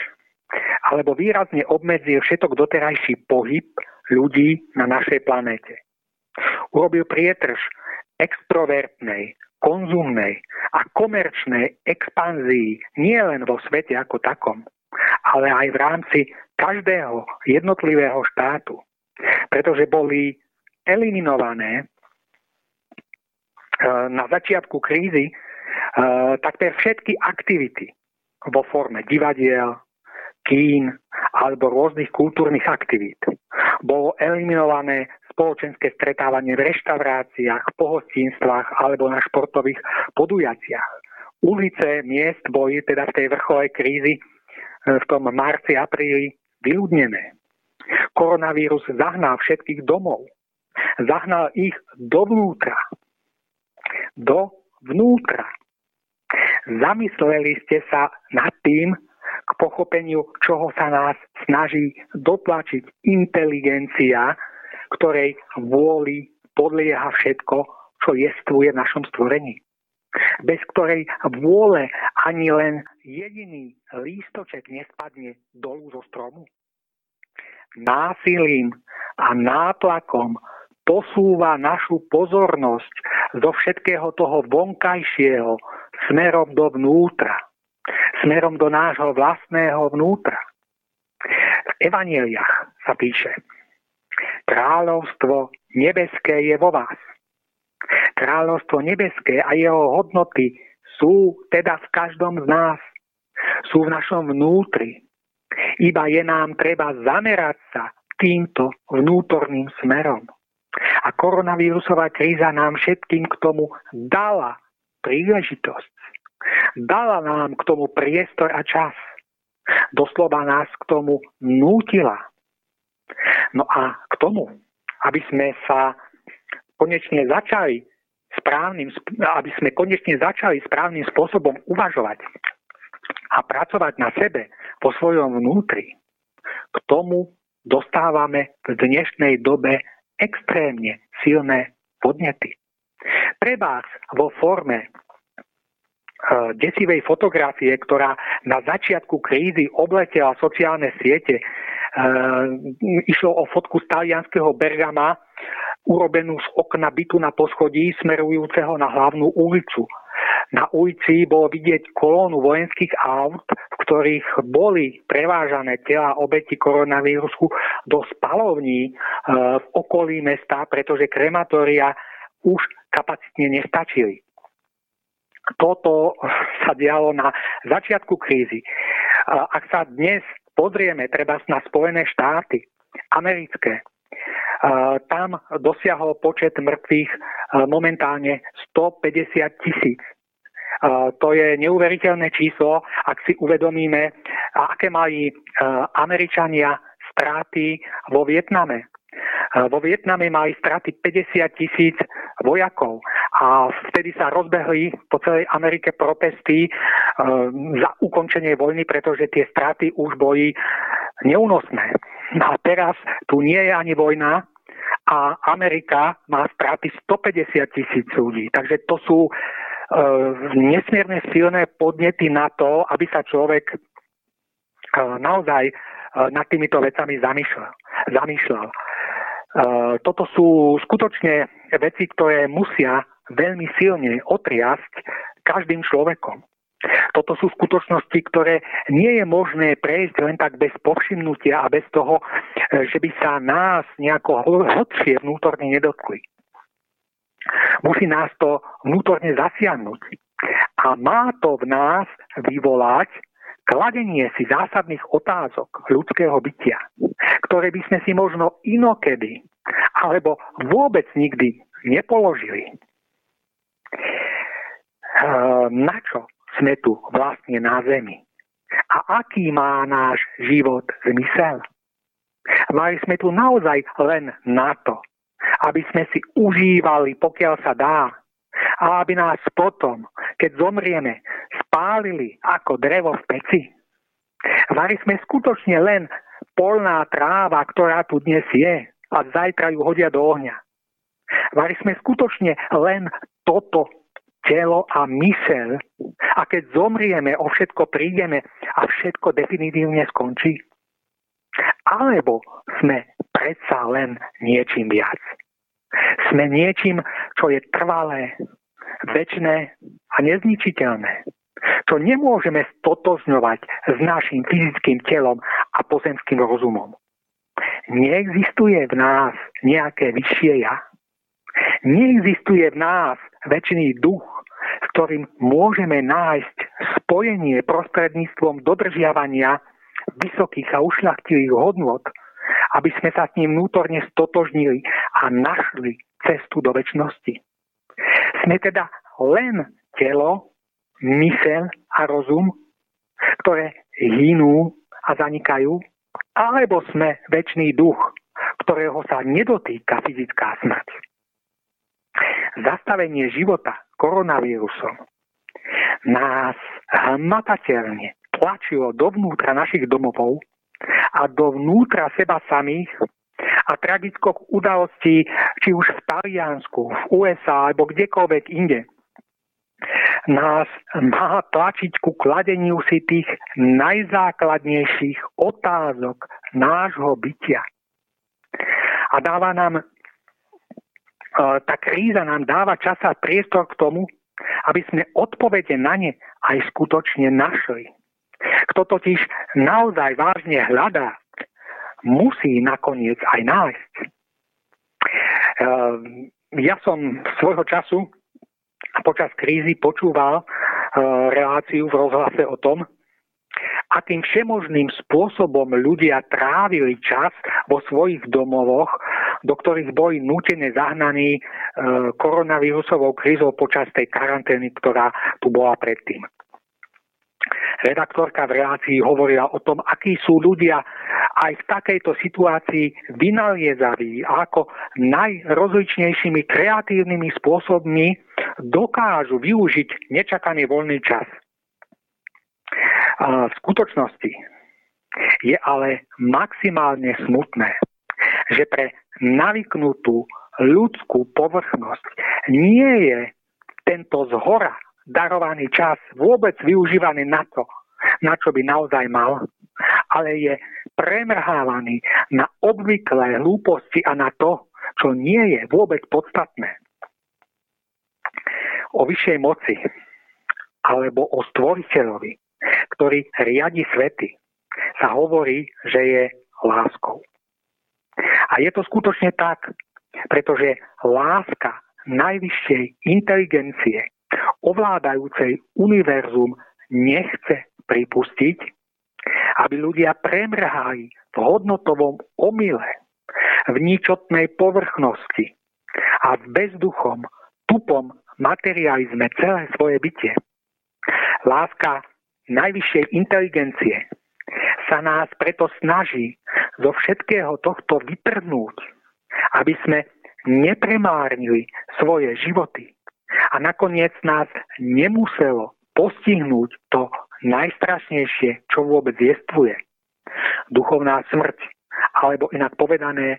alebo výrazne obmedzil všetok doterajší pohyb ľudí na našej planéte. Urobil prietrž extrovertnej, konzumnej a komerčnej expanzii nielen vo svete ako takom, ale aj v rámci každého jednotlivého štátu. Pretože boli eliminované na začiatku krízy takmer všetky aktivity vo forme divadiel, kín alebo rôznych kultúrnych aktivít. Bolo eliminované spoločenské stretávanie v reštauráciách, pohostinstvách alebo na športových podujaciach. Ulice miest boli teda v tej vrcholej krízy v tom marci, apríli vyľudnené. Koronavírus zahnal všetkých domov. Zahnal ich dovnútra. Dovnútra. Zamysleli ste sa nad tým, k pochopeniu, čoho sa nás snaží dotlačiť inteligencia, ktorej vôli podlieha všetko, čo jestvuje v našom stvorení. Bez ktorej vôle ani len jediný lístoček nespadne dolu zo stromu. Násilím a nátlakom posúva našu pozornosť zo všetkého toho vonkajšieho smerom dovnútra, smerom do nášho vlastného vnútra. V evanjeliách sa píše: Kráľovstvo nebeské je vo vás. Kráľovstvo nebeské a jeho hodnoty sú teda v každom z nás. Sú v našom vnútri. Iba je nám treba zamerať sa týmto vnútorným smerom. A koronavírusová kríza nám všetkým k tomu dala príležitosť. Dala nám k tomu priestor a čas. Doslova nás k tomu nútila. No a k tomu, aby sme sa konečne začali aby sme konečne začali správnym spôsobom uvažovať a pracovať na sebe vo svojom vnútri, k tomu dostávame v dnešnej dobe extrémne silné podnety. Trebárs vo forme desivej fotografie, ktorá na začiatku krízy obletela sociálne siete, išlo o fotku z talianského Bergama, urobenú z okna bytu na poschodí smerujúceho na hlavnú ulicu. Na ulici bolo vidieť kolónu vojenských aut, v ktorých boli prevážané tela obeti koronavírusu do spalovní v okolí mesta, pretože krematória už kapacitne nestačili. Toto sa dialo na začiatku krízy. Ak sa dnes pozrieme treba na Spojené štáty americké, tam dosiahol počet mŕtvych momentálne 150 000. To je neuveriteľné číslo, ak si uvedomíme, aké mali Američania straty vo Vietname. Vo Vietname mali straty 50 000 vojakov a vtedy sa rozbehli po celej Amerike protesty za ukončenie vojny, pretože tie straty už boli neúnosné. A teraz tu nie je ani vojna a Amerika má straty 150 000 ľudí. Takže to sú nesmierne silné podnety na to, aby sa človek naozaj nad týmito vecami zamýšľal. Toto sú skutočne veci, ktoré musia veľmi silne otriasť každým človekom. Toto sú skutočnosti, ktoré nie je možné prejsť len tak bez povšimnutia a bez toho, že by sa nás nejako hlbšie vnútorne nedotkli. Musí nás to vnútorne zasiahnuť. A má to v nás vyvolať kladenie si zásadných otázok ľudského bytia, ktoré by sme si možno inokedy alebo vôbec nikdy nepoložili. Na čo sme tu vlastne na zemi? A aký má náš život zmysel? Mali sme tu naozaj len na to, aby sme si užívali, pokiaľ sa dá, a aby nás potom, keď zomrieme, spálili ako drevo v peci. Mali sme skutočne len polná tráva, ktorá tu dnes je, a zajtra ju hodia do ohňa. Mali sme skutočne len toto telo a myseľ, a keď zomrieme, o všetko prídeme a všetko definitívne skončí. Alebo sme predsa len niečím viac. Sme niečím, čo je trvalé, večné a nezničiteľné, čo nemôžeme stotožňovať s našim fyzickým telom a pozemským rozumom. Neexistuje v nás nejaké vyššie ja. Neexistuje v nás večný duch, s ktorým môžeme nájsť spojenie prostredníctvom dodržiavania vysokých a ušľachtilých hodnôt, aby sme sa s ním vnútorne stotožnili a našli cestu do večnosti. Sme teda len telo, myseľ a rozum, ktoré hynú a zanikajú, alebo sme večný duch, ktorého sa nedotýka fyzická smrť. Zastavenie života koronavírusom nás hmatateľne tlačilo dovnútra našich domovov a dovnútra seba samých a tragicko k udalosti, či už v Taliansku, v USA alebo kdekoľvek inde, nás má tlačiť ku kladeniu si tých najzákladnejších otázok nášho bytia. A dáva nám, tá kríza nám dáva čas a priestor k tomu, aby sme odpovede na ne aj skutočne našli. Kto totiž naozaj vážne hľadá, musí nakoniec aj nájsť. Ja som svojho času počas krízy počúval reláciu v rozhlase o tom, akým všemožným spôsobom ľudia trávili čas vo svojich domovoch, do ktorých boli nútene zahnaní koronavírusovou krízou počas tej karantény, ktorá tu bola predtým. Redaktorka v relácii hovorila o tom, akí sú ľudia aj v takejto situácii vynaliezaví a ako najrozličnejšími kreatívnymi spôsobmi dokážu využiť nečakaný voľný čas. V skutočnosti je ale maximálne smutné, že pre navyknutú ľudskú povrchnosť nie je tento zhora darovaný čas vôbec využívaný na to, na čo by naozaj mal, ale je premrhávaný na obvyklé hlúposti a na to, čo nie je vôbec podstatné. O vyššej moci alebo o stvoriteľovi, ktorý riadi svety, sa hovorí, že je láskou. A je to skutočne tak, pretože láska najvyššej inteligencie ovládajúcej univerzum nechce pripustiť, aby ľudia premrhali v hodnotovom omyle, v ničotnej povrchnosti a v bezduchom, tupom materializme celé svoje bytie. Láska najvyššej inteligencie sa nás preto snaží zo všetkého tohto vytrhnúť, aby sme nepremárnili svoje životy a nakoniec nás nemuselo postihnúť to najstrašnejšie, čo vôbec jestvuje. Duchovná smrť, alebo inak povedané,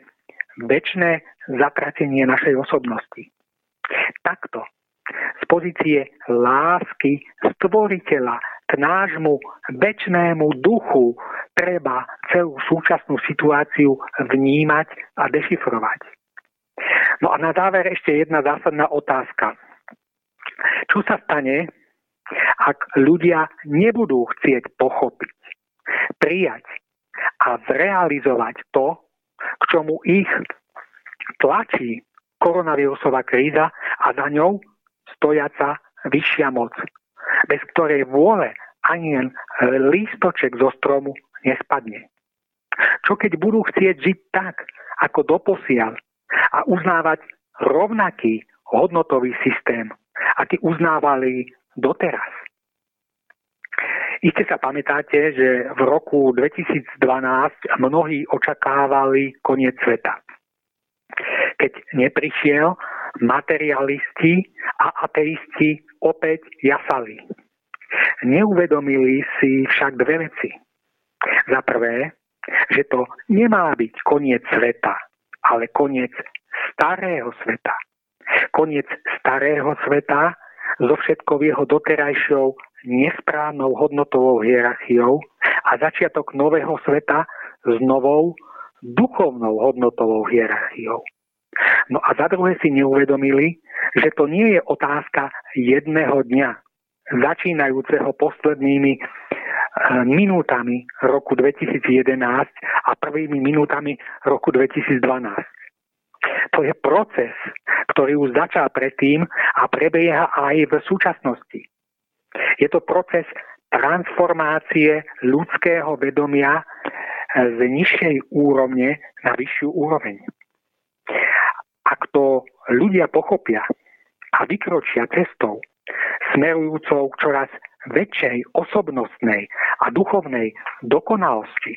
večné zatratenie našej osobnosti. Takto, z pozície lásky stvoriteľa k nášmu večnému duchu treba celú súčasnú situáciu vnímať a dešifrovať. No a na záver ešte jedna zásadná otázka. Čo sa stane, ak ľudia nebudú chcieť pochopiť, prijať a zrealizovať to, k čomu ich tlačí koronavírusová kríza a za ňou stojaca vyššia moc, bez ktorej vôle ani lístoček zo stromu nespadne. Čo keď budú chcieť žiť tak, ako doposiaľ a uznávať rovnaký hodnotový systém, aký uznávali doteraz? Iste sa pamätáte, že v roku 2012 mnohí očakávali koniec sveta. Keď neprišiel, materialisti a ateisti opäť jasali. Neuvedomili si však dve veci. Za prvé, že to nemá byť koniec sveta, ale koniec starého sveta. Koniec starého sveta so všetkou jeho doterajšou nesprávnou hodnotovou hierarchiou a začiatok nového sveta s novou duchovnou hodnotovou hierarchiou. No a za druhé si neuvedomili, že to nie je otázka jedného dňa, začínajúceho poslednými minútami roku 2011 a prvými minútami roku 2012. To je proces, ktorý už začal predtým a prebieha aj v súčasnosti. Je to proces transformácie ľudského vedomia z nižšej úrovne na vyššiu úroveň. Ak to ľudia pochopia a vykročia cestou smerujúcou k čoraz väčšej osobnostnej a duchovnej dokonalosti,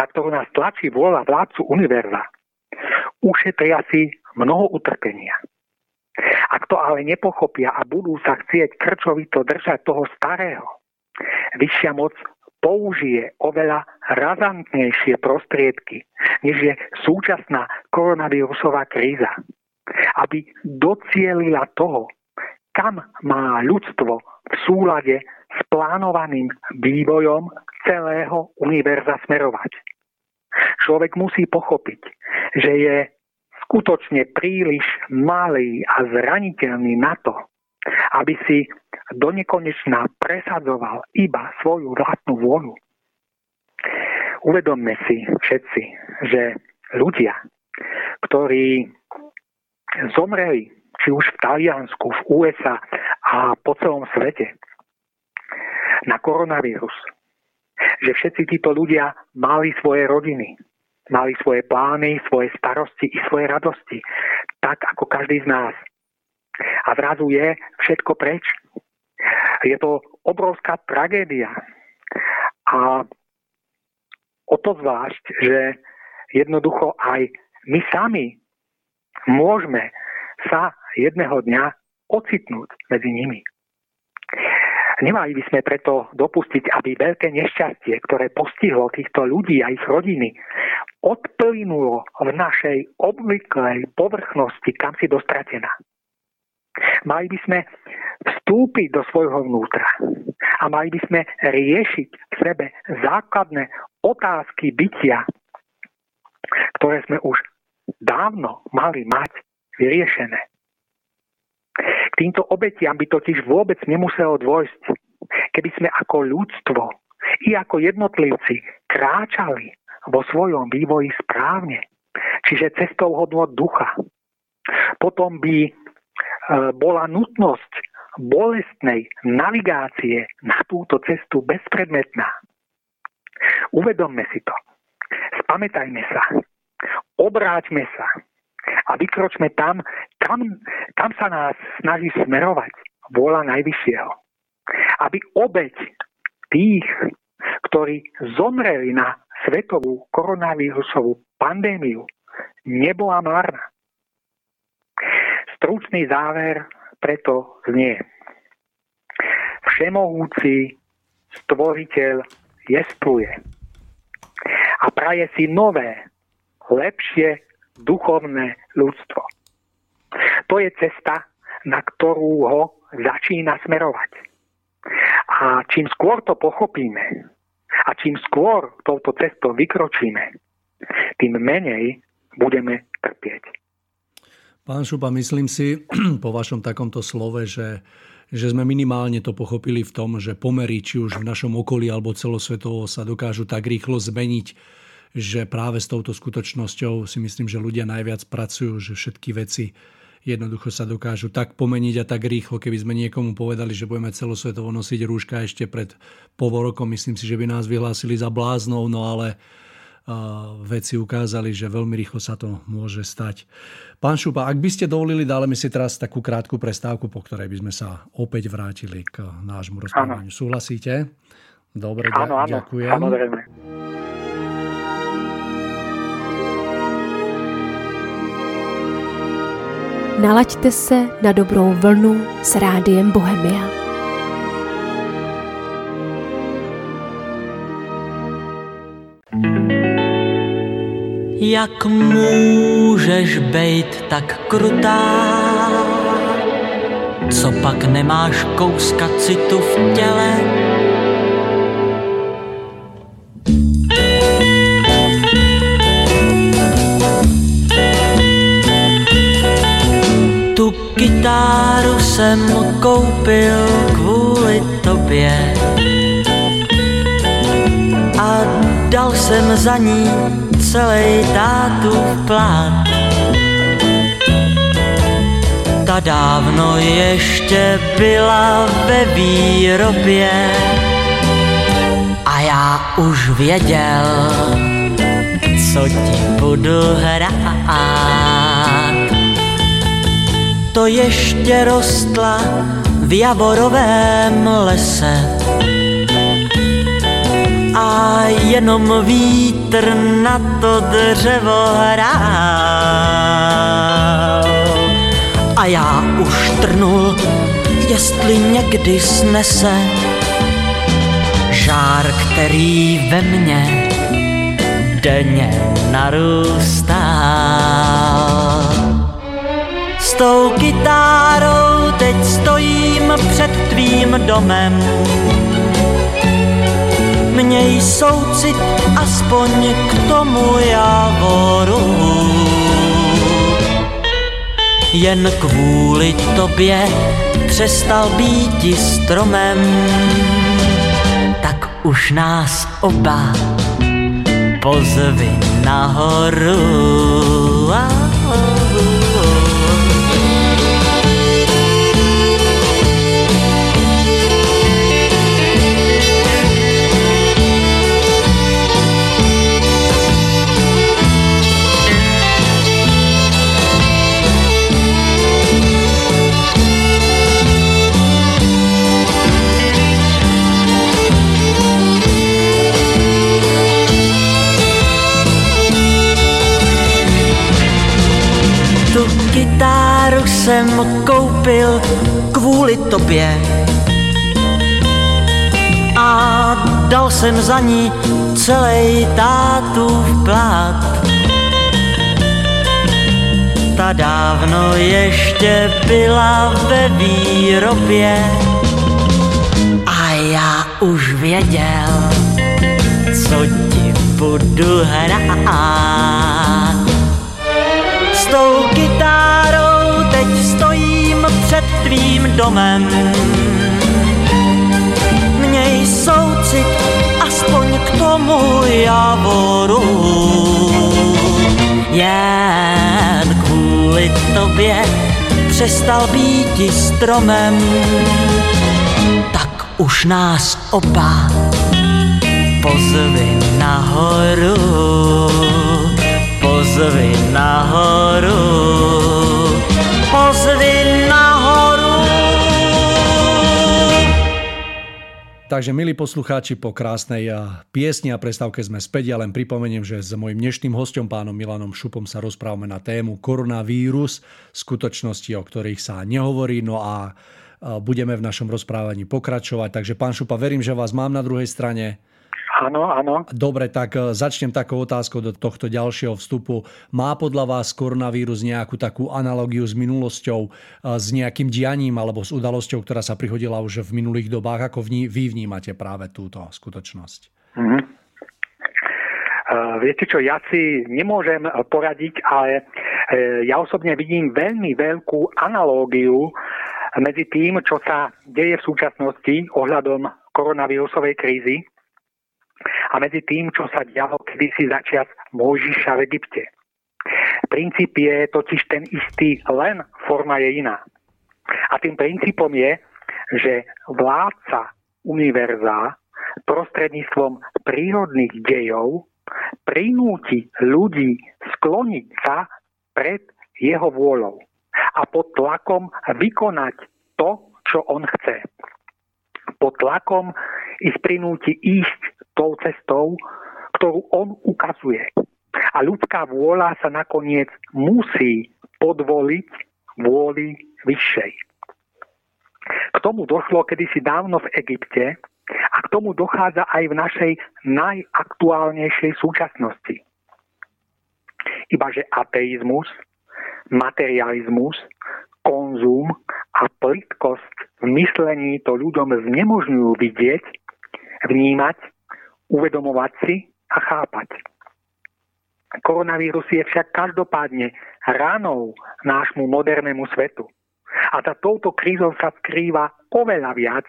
na ktorú nás tlačí vôľa vládcu univerza, ušetria si mnoho utrpenia. Ak to ale nepochopia a budú sa chcieť krčovito držať toho starého, vyššia moc použije oveľa razantnejšie prostriedky, než je súčasná koronavírusová kríza, aby docielila toho, kam má ľudstvo v súlade s plánovaným vývojom celého univerza smerovať. Človek musí pochopiť, že je skutočne príliš malý a zraniteľný na to, aby si donekonečná presadzoval iba svoju vlastnú vôľu. Uvedomme si všetci, že ľudia, ktorí zomreli, či už v Taliansku, v USA a po celom svete, na koronavírus, že všetci títo ľudia mali svoje rodiny, mali svoje plány, svoje starosti i svoje radosti, tak ako každý z nás. A zrazu je všetko preč. Je to obrovská tragédia. A o to zvlášť, že jednoducho aj my sami môžeme sa jedného dňa ocitnúť medzi nimi. Nemali by sme preto dopustiť, aby veľké nešťastie, ktoré postihlo týchto ľudí a ich rodiny, odplynulo v našej obvyklej povrchnosti, kam si dostratená. Mali by sme vstúpiť do svojho vnútra a mali by sme riešiť v sebe základné otázky bytia, ktoré sme už dávno mali mať vyriešené. K týmto obetiam by totiž vôbec nemuselo dôjsť, keby sme ako ľudstvo i ako jednotlivci kráčali vo svojom vývoji správne, čiže cestou hodnot ducha. Potom by bola nutnosť bolestnej navigácie na túto cestu bezpredmetná. Uvedomme si to. Spamätajme sa. Obráťme sa. A vykročme tam, kam sa nás snaží smerovať vôľa Najvyššieho. Aby obeť tých, ktorí zomreli na svetovú koronavírusovú pandémiu, nebola marná. Stručný záver preto znie. Všemohúci stvoriteľ jestvuje a praje si nové, lepšie duchovné ľudstvo. To je cesta, na ktorú ho začína smerovať. A čím skôr to pochopíme a čím skôr touto cestou vykročíme, tým menej budeme trpieť. Pán Šupa, myslím si po vašom takomto slove, že sme minimálne to pochopili v tom, že pomery, či už v našom okolí alebo celosvetovo, sa dokážu tak rýchlo zmeniť, že práve s touto skutočnosťou si myslím, že ľudia najviac pracujú, že všetky veci jednoducho sa dokážu tak pomeniť a tak rýchlo. Keby sme niekomu povedali, že budeme celosvetovo nosiť rúška ešte pred polrokom, myslím si, že by nás vyhlásili za bláznov, no ale veci ukázali, že veľmi rýchlo sa to môže stať. Pán Šupa, ak by ste dovolili, dáme si teraz takú krátku prestávku, po ktorej by sme sa opäť vrátili k nášmu rozprávaniu. Súhlasíte? Dobre, ďakujem. Áno. Nalaďte se na dobrou vlnu s rádiem Bohemia. Jak můžeš bejt tak krutá? Co pak nemáš kouska citu v těle? Kytáru jsem koupil kvůli tobě a dal jsem za ní celý tátův plát. Ta dávno ještě byla ve výrobě a já už věděl, co ti budu hrát. To ještě rostla v javorovém lese a jenom vítr na to dřevo hrál. A já už trnul, jestli někdy snese žár, který ve mně denně narůstal. S tou kytárou teď stojím před tvým domem. Měj soucit aspoň k tomu javoru. Jen kvůli tobě přestal býti stromem. Tak už nás oba pozvi nahoru. tu kytáru jsem koupil kvůli tobě a dal jsem za ní celý tátův plát. Ta dávno ještě byla ve výrobě a já už věděl, co ti budu hrát. S tou kytárou teď stojím před tvým domem, měj soucit aspoň k tomu javoru. Jen kvůli tobě přestal býti stromem, tak už nás oba pozvi nahoru, pozvi nahoru, pozvi nahoru. Takže, milí poslucháči, po krásnej piesni a prestávke sme späť. Ja len pripomeniem, že s mojím dnešným hosťom, pánom Milanom Šupom, sa rozprávame na tému koronavírus, skutočnosti, o ktorých sa nehovorí, no a budeme v našom rozprávaní pokračovať. Takže, pán Šupa, verím, že vás mám na druhej strane. Áno, áno. Dobre, tak začnem takou otázkou do tohto ďalšieho vstupu. Má podľa vás koronavírus nejakú takú analogiu s minulosťou, s nejakým dianím alebo s udalosťou, ktorá sa prihodila už v minulých dobách? Ako vy vnímate práve túto skutočnosť? Mm-hmm. Viete čo, ja si nemôžem poradiť, ale ja osobne vidím veľmi veľkú analógiu medzi tým, čo sa deje v súčasnosti ohľadom koronavírusovej krízy a medzi tým, čo sa dialo kedysi začiat Mojžiša v Egypte. Princíp je totiž ten istý, len forma je iná. A tým princípom je, že vládca univerza prostredníctvom prírodných dejov prinúti ľudí skloniť sa pred jeho vôľou a pod tlakom vykonať to, čo on chce. Pod tlakom ich prinúti ísť tou cestou, ktorú on ukazuje. A ľudská vôľa sa nakoniec musí podvoliť vôli vyššej. K tomu došlo kedysi dávno v Egypte a k tomu dochádza aj v našej najaktuálnejšej súčasnosti. Ibaže ateizmus, materializmus, konzum a plytkosť v myslení to ľuďom znemožňujú vidieť, vnímať, uvedomovať si a chápať. Koronavírus je však každopádne ranou nášmu modernému svetu. A touto krízou sa skrýva oveľa viac,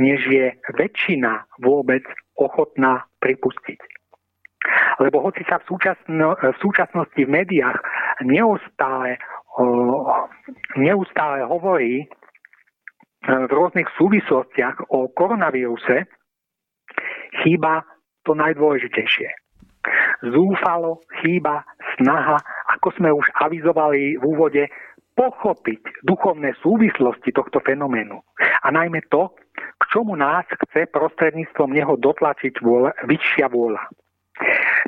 než je väčšina vôbec ochotná pripustiť. Lebo hoci sa v súčasnosti v médiách neustále hovorí v rôznych súvislostiach o koronavíruse, chýba to najdôležitejšie. Zúfalo chýba snaha, ako sme už avizovali v úvode, pochopiť duchovné súvislosti tohto fenoménu. A najmä to, k čomu nás chce prostredníctvom neho dotlačiť vyššia vôľa.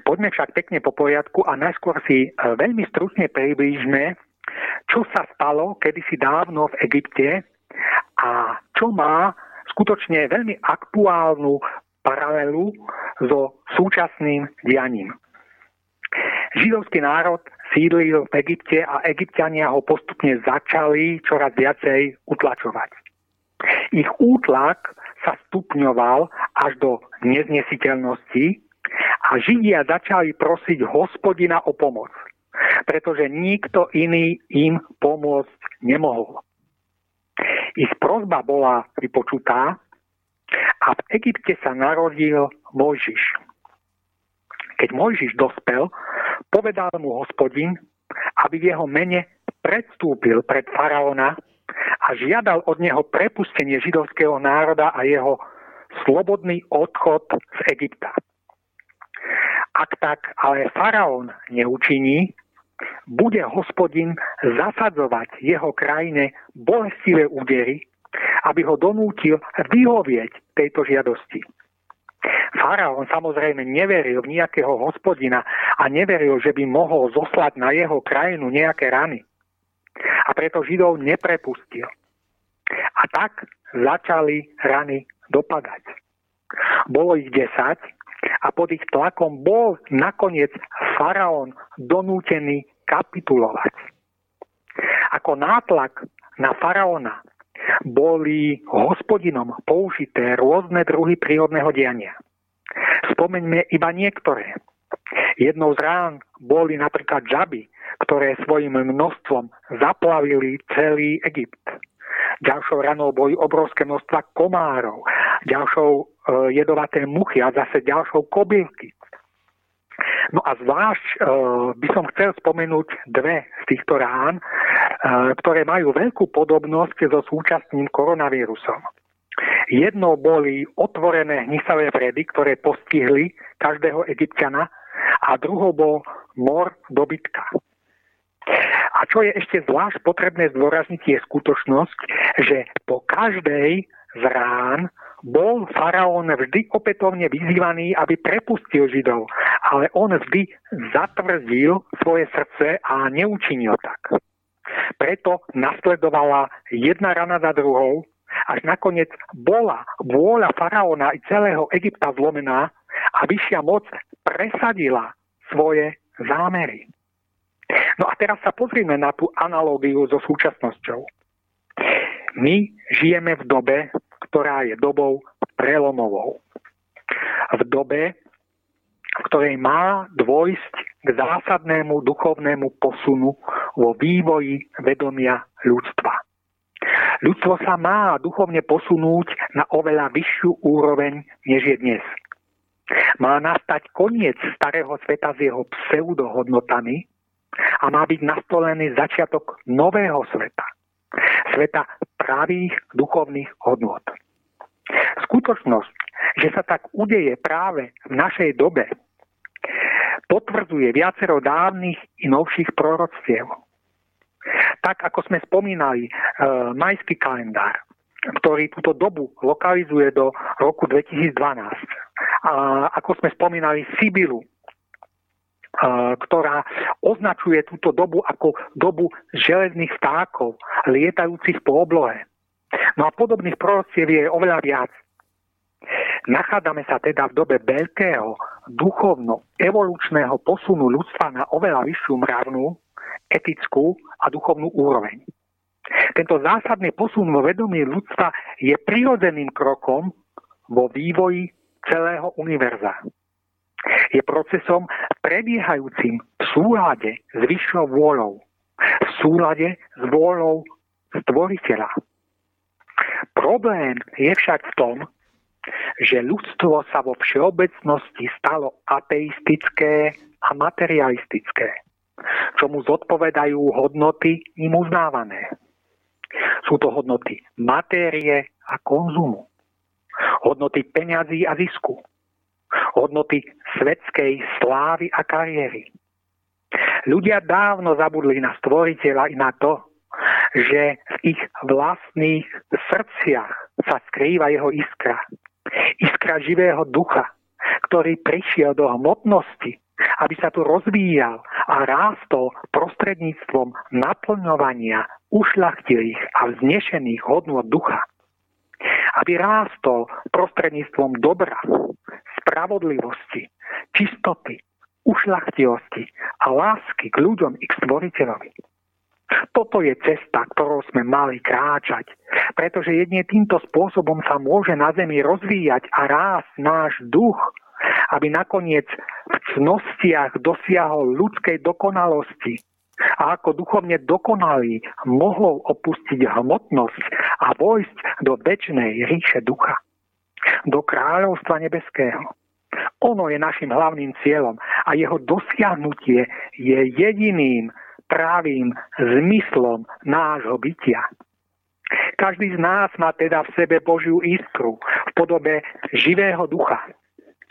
Poďme však pekne po poriadku a najskôr si veľmi stručne priblížme, čo sa stalo kedysi dávno v Egypte a čo má skutočne veľmi aktuálnu paralelu so súčasným dianím. Židovský národ sídlil v Egypte a Egyptiania ho postupne začali čoraz viacej utlačovať. Ich útlak sa stupňoval až do neznesiteľnosti a Židia začali prosiť Hospodina o pomoc, pretože nikto iný im pomôcť nemohol. Ich prosba bola vypočutá a v Egypte sa narodil Mojžiš. Keď Mojžiš dospel, povedal mu Hospodin, aby v jeho mene predstúpil pred Faraóna a žiadal od neho prepustenie židovského národa a jeho slobodný odchod z Egypta. Ak tak ale Faraón neučiní, bude Hospodin zasadzovať jeho krajine bolestivé údery, aby ho donútil vyhovieť tejto žiadosti. Faraón samozrejme neveril v nejakého Hospodina a neveril, že by mohol zoslať na jeho krajinu nejaké rany. a preto Židov neprepustil. A tak začali rany dopadať. Bolo ich 10 a pod ich tlakom bol nakoniec faraón donútený kapitulovať. Ako nátlak na faraóna boli hospodinom použité rôzne druhy prírodného diania. Spomeňme iba niektoré. Jednou z rán boli napríklad žaby, ktoré svojim množstvom zaplavili celý Egypt. Ďalšou ranou boli obrovské množstva komárov, ďalšou jedovaté muchy a zase ďalšou kobylky. No a zvlášť by som chcel spomenúť dve z týchto rán, ktoré majú veľkú podobnosť so súčasným koronavírusom. Jednou boli otvorené hnisavé vredy, ktoré postihli každého Egypťana, a druhou bol mor dobytka. A čo je ešte zvlášť potrebné zdôrazniť, je skutočnosť, že po každej z rán bol faraón vždy opätovne vyzývaný, aby prepustil Židov, ale on vždy zatvrdil svoje srdce a neučinil tak. Preto nasledovala jedna rana za druhou, až nakoniec bola vôľa faraóna i celého Egypta zlomená a vyššia moc presadila svoje zámery. No a teraz sa pozrime na tú analógiu so súčasnosťou. My žijeme v dobe, ktorá je dobou prelomovou. V dobe, v ktorej má dôjsť k zásadnému duchovnému posunu vo vývoji vedomia ľudstva. Ľudstvo sa má duchovne posunúť na oveľa vyššiu úroveň, než je dnes. Má nastať koniec starého sveta s jeho pseudohodnotami a má byť nastolený začiatok nového sveta. Sveta pravých duchovných hodnot. Skutočnosť, že sa tak udeje práve v našej dobe, potvrdzuje viacero dávnych i novších proroctiev. Tak, ako sme spomínali, majský kalendár, ktorý túto dobu lokalizuje do roku 2012. A ako sme spomínali, Sybilu, ktorá označuje túto dobu ako dobu železných vtákov, lietajúcich po oblohe. No a podobných proroctiev je oveľa viac. Nachádzame sa teda v dobe veľkého duchovno-evolučného posunu ľudstva na oveľa vyššiu mravnú, etickú a duchovnú úroveň. Tento zásadný posun vo vedomí ľudstva je prirodzeným krokom vo vývoji celého univerza. Je procesom prebiehajúcim v súlade s vyššou vôľou, v súlade s vôľou stvoriteľa. Problém je však v tom, že ľudstvo sa vo všeobecnosti stalo ateistické a materialistické, čomu zodpovedajú hodnoty im uznávané. Sú to hodnoty matérie a konzumu, hodnoty peňazí a zisku, hodnoty svetskej slávy a kariéry. Ľudia dávno zabudli na stvoriteľa i na to, že v ich vlastných srdciach sa skrýva jeho iskra. Iskra živého ducha, ktorý prišiel do hmotnosti, aby sa tu rozvíjal a rástol prostredníctvom naplňovania ušľachtilých a vznešených hodnôt ducha. Aby rástol prostredníctvom dobra, spravodlivosti, čistoty, ušľachtilosti a lásky k ľuďom i k stvoriteľovi. Toto je cesta, ktorou sme mali kráčať, pretože jedine týmto spôsobom sa môže na zemi rozvíjať a rásť náš duch, aby nakoniec v cnostiach dosiahol ľudskej dokonalosti a ako duchovne dokonalý mohol opustiť hmotnosť a vojsť do večnej ríše ducha, do kráľovstva nebeského. Ono je našim hlavným cieľom a jeho dosiahnutie je jediným pravým zmyslom nášho bytia. Každý z nás má teda v sebe Božiu iskru v podobe živého ducha.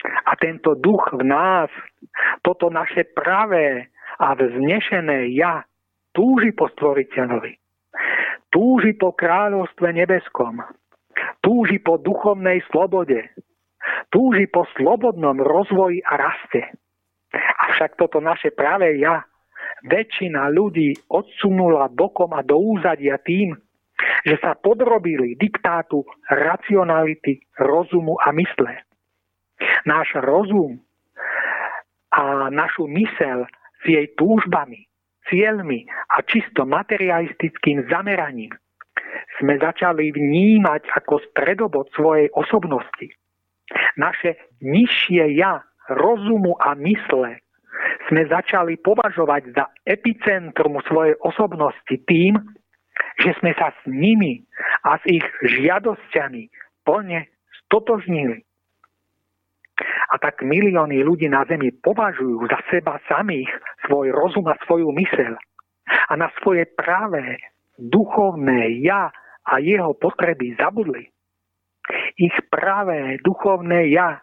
A tento duch v nás, toto naše pravé a vznešené ja, túži po stvoriteľovi. Túži po kráľovstve nebeskom. Túži po duchovnej slobode. Túži po slobodnom rozvoji a raste. Avšak toto naše pravé ja väčšina ľudí odsunula bokom a do úzadia tým, že sa podrobili diktátu racionality, rozumu a mysle. Náš rozum a našu myseľ s jej túžbami, cieľmi a čisto materialistickým zameraním sme začali vnímať ako stredobod svojej osobnosti. Naše nižšie ja, rozumu a mysle sme začali považovať za epicentrum svojej osobnosti tým, že sme sa s nimi a s ich žiadosťami plne stotožnili. A tak milióny ľudí na Zemi považujú za seba samých svoj rozum a svoju myseľ a na svoje práve duchovné ja a jeho potreby zabudli. Ich práve duchovné ja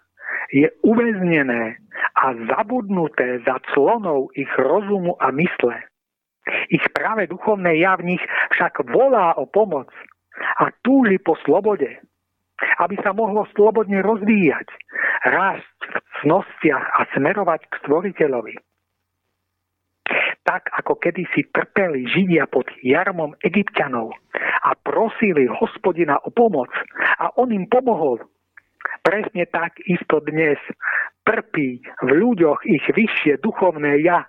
je uväznené a zabudnuté za clonou ich rozumu a mysle. Ich práve duchovné ja v nich však volá o pomoc a túži po slobode, aby sa mohlo slobodne rozvíjať, rásť v cnostiach a smerovať k Stvoriteľovi. Tak, ako kedysi trpeli Židia pod jarmom Egyptianov a prosili Hospodina o pomoc a on im pomohol, presne tak isto dnes trpí v ľuďoch ich vyššie duchovné ja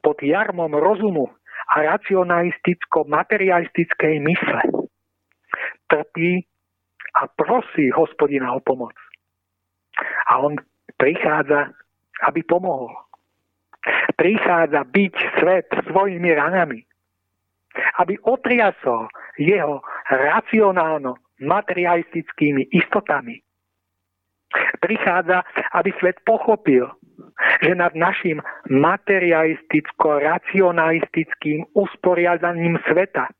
pod jarmom rozumu a racionalisticko-materialistickej mysle. Trpí a prosí Hospodina o pomoc. A on prichádza, aby pomohol. Prichádza byť svet svojimi ranami, aby otriasol jeho racionálno-materialistickými istotami. Prichádza, aby svet pochopil, že nad našim materialisticko-racionalistickým usporiadaním sveta,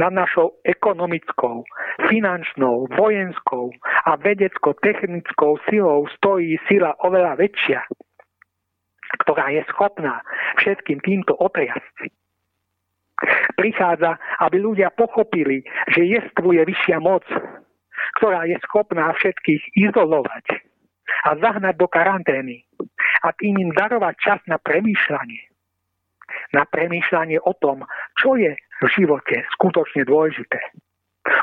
nad našou ekonomickou, finančnou, vojenskou a vedecko-technickou silou stojí sila oveľa väčšia, ktorá je schopná všetkým týmto otriasť. Prichádza, aby ľudia pochopili, že jestvuje vyššia moc, ktorá je schopná všetkých izolovať a zahnať do karantény a tým im darovať čas na premýšľanie. Na premýšľanie o tom, čo je v živote skutočne dôležité.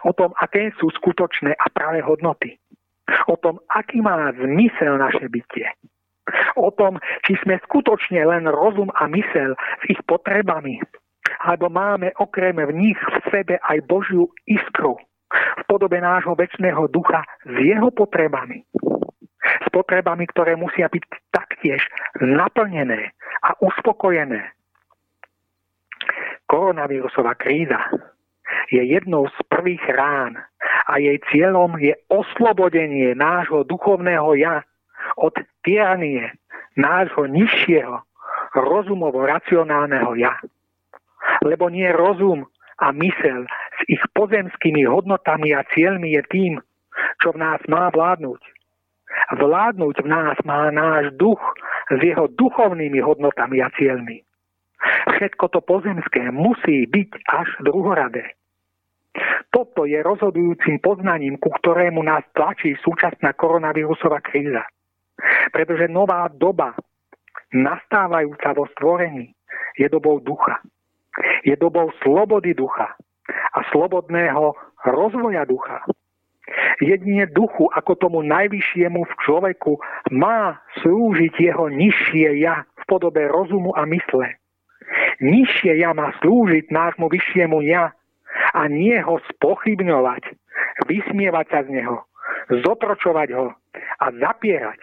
O tom, aké sú skutočné a práve hodnoty. O tom, aký má zmysel naše bytie. O tom, či sme skutočne len rozum a myseľ s ich potrebami. Alebo máme okrem v nich v sebe aj Božiu iskru v podobe nášho večného ducha s jeho potrebami. S potrebami, ktoré musia byť taktiež naplnené a uspokojené. Koronavírusová kríza je jednou z prvých rán a jej cieľom je oslobodenie nášho duchovného ja od tyranie nášho nižšieho rozumovo-racionálneho ja. Lebo nie rozum a myseľ s ich pozemskými hodnotami a cieľmi je tým, čo v nás má vládnuť. Vládnuť v nás má náš duch s jeho duchovnými hodnotami a cieľmi. Všetko to pozemské musí byť až druhoradé. Toto je rozhodujúcim poznaním, ku ktorému nás tlačí súčasná koronavírusová kríza. Pretože nová doba, nastávajúca vo stvorení, je dobou ducha. Je dobou slobody ducha a slobodného rozvoja ducha. Jedine duchu, ako tomu najvyššiemu v človeku, má slúžiť jeho nižšie ja v podobe rozumu a mysle. Nižšie ja má slúžiť nášmu vyššiemu ja a nie ho spochybňovať, vysmievať sa z neho, zotročovať ho a zapierať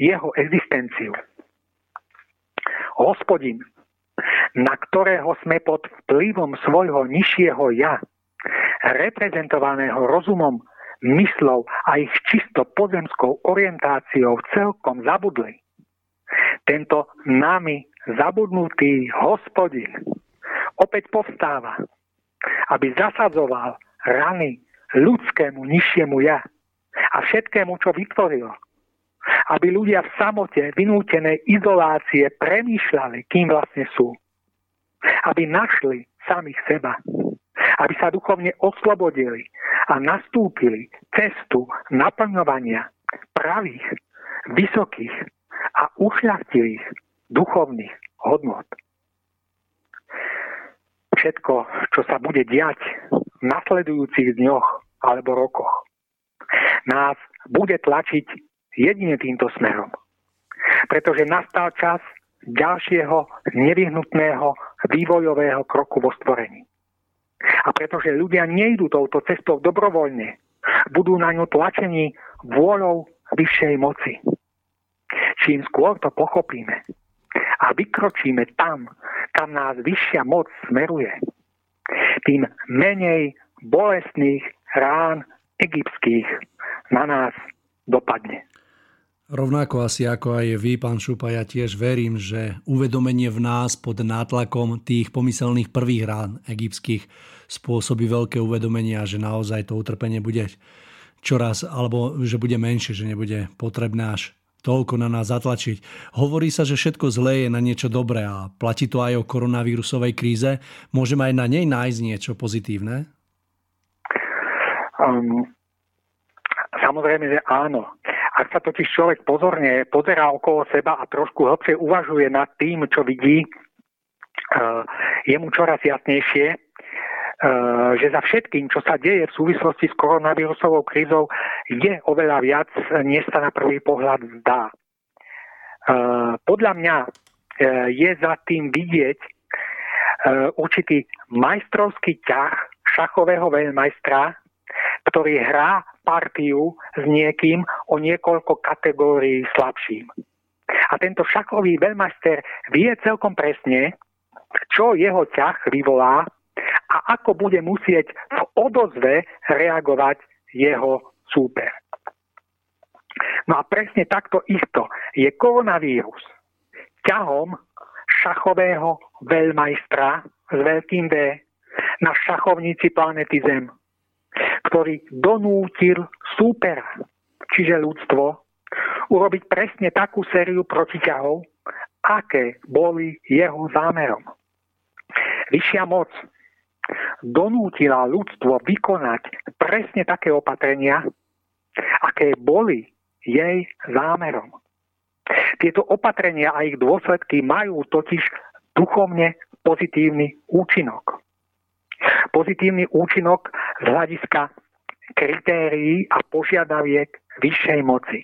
jeho existenciu. Hospodin, na ktorého sme pod vplyvom svojho nižšieho ja, reprezentovaného rozumom, myslou a ich čisto pozemskou orientáciou celkom zabudli. Tento nami zabudnutý Hospodin opäť povstáva, aby zasadzoval rany ľudskému nižšiemu ja a všetkému, čo vytvoril. Aby ľudia v samote vynútenej izolácie premýšľali, kým vlastne sú. Aby našli samých seba. Aby sa duchovne oslobodili a nastúpili cestu naplňovania pravých, vysokých a ušľachtilých duchovných hodnot. všetko, čo sa bude diať v nasledujúcich dňoch alebo rokoch, nás bude tlačiť jedine týmto smerom. Pretože nastal čas ďalšieho nevyhnutného vývojového kroku vo stvorení. A pretože ľudia nejdú touto cestou dobrovoľne, budú na ňu tlačení vôľou vyššej moci. Čím skôr to pochopíme a vykročíme tam, kam nás vyššia moc smeruje, tým menej bolestných rán egyptských na nás dopadne. Rovnako asi ako aj vy, pán Šupa, ja tiež verím, že uvedomenie v nás pod nátlakom tých pomyselných prvých rán egyptských spôsobí veľké uvedomenie a že naozaj to utrpenie bude čoraz, alebo že bude menšie, že nebude potrebné až toľko na nás zatlačiť. Hovorí sa, že všetko zlé je na niečo dobré a platí to aj o koronavírusovej kríze. Môžeme aj na nej nájsť niečo pozitívne? Samozrejme, že áno. Ak sa totiž človek pozorne pozerá okolo seba a trošku hlbšie uvažuje nad tým, čo vidí, je mu čoraz jasnejšie, že za všetkým, čo sa deje v súvislosti s koronavírusovou krízou, je oveľa viac, než sa na prvý pohľad zdá. Podľa mňa je za tým vidieť určitý majstrovský ťah šachového veľmajstra, ktorý hrá partiu s niekým o niekoľko kategórií slabším. A tento šachový veľmajster vie celkom presne, čo jeho ťah vyvolá a ako bude musieť v odozve reagovať jeho súper. No a presne takto isto je koronavírus ťahom šachového veľmajstra s veľkým V na šachovnici planety Zem, ktorý donútil súpera, čiže ľudstvo, urobiť presne takú sériu protiťahov, aké boli jeho zámerom. Vyššia moc donútila ľudstvo vykonať presne také opatrenia, aké boli jej zámerom. Tieto opatrenia a ich dôsledky majú totiž duchovne pozitívny účinok. Pozitívny účinok z hľadiska kritérií a požiadaviek vyššej moci.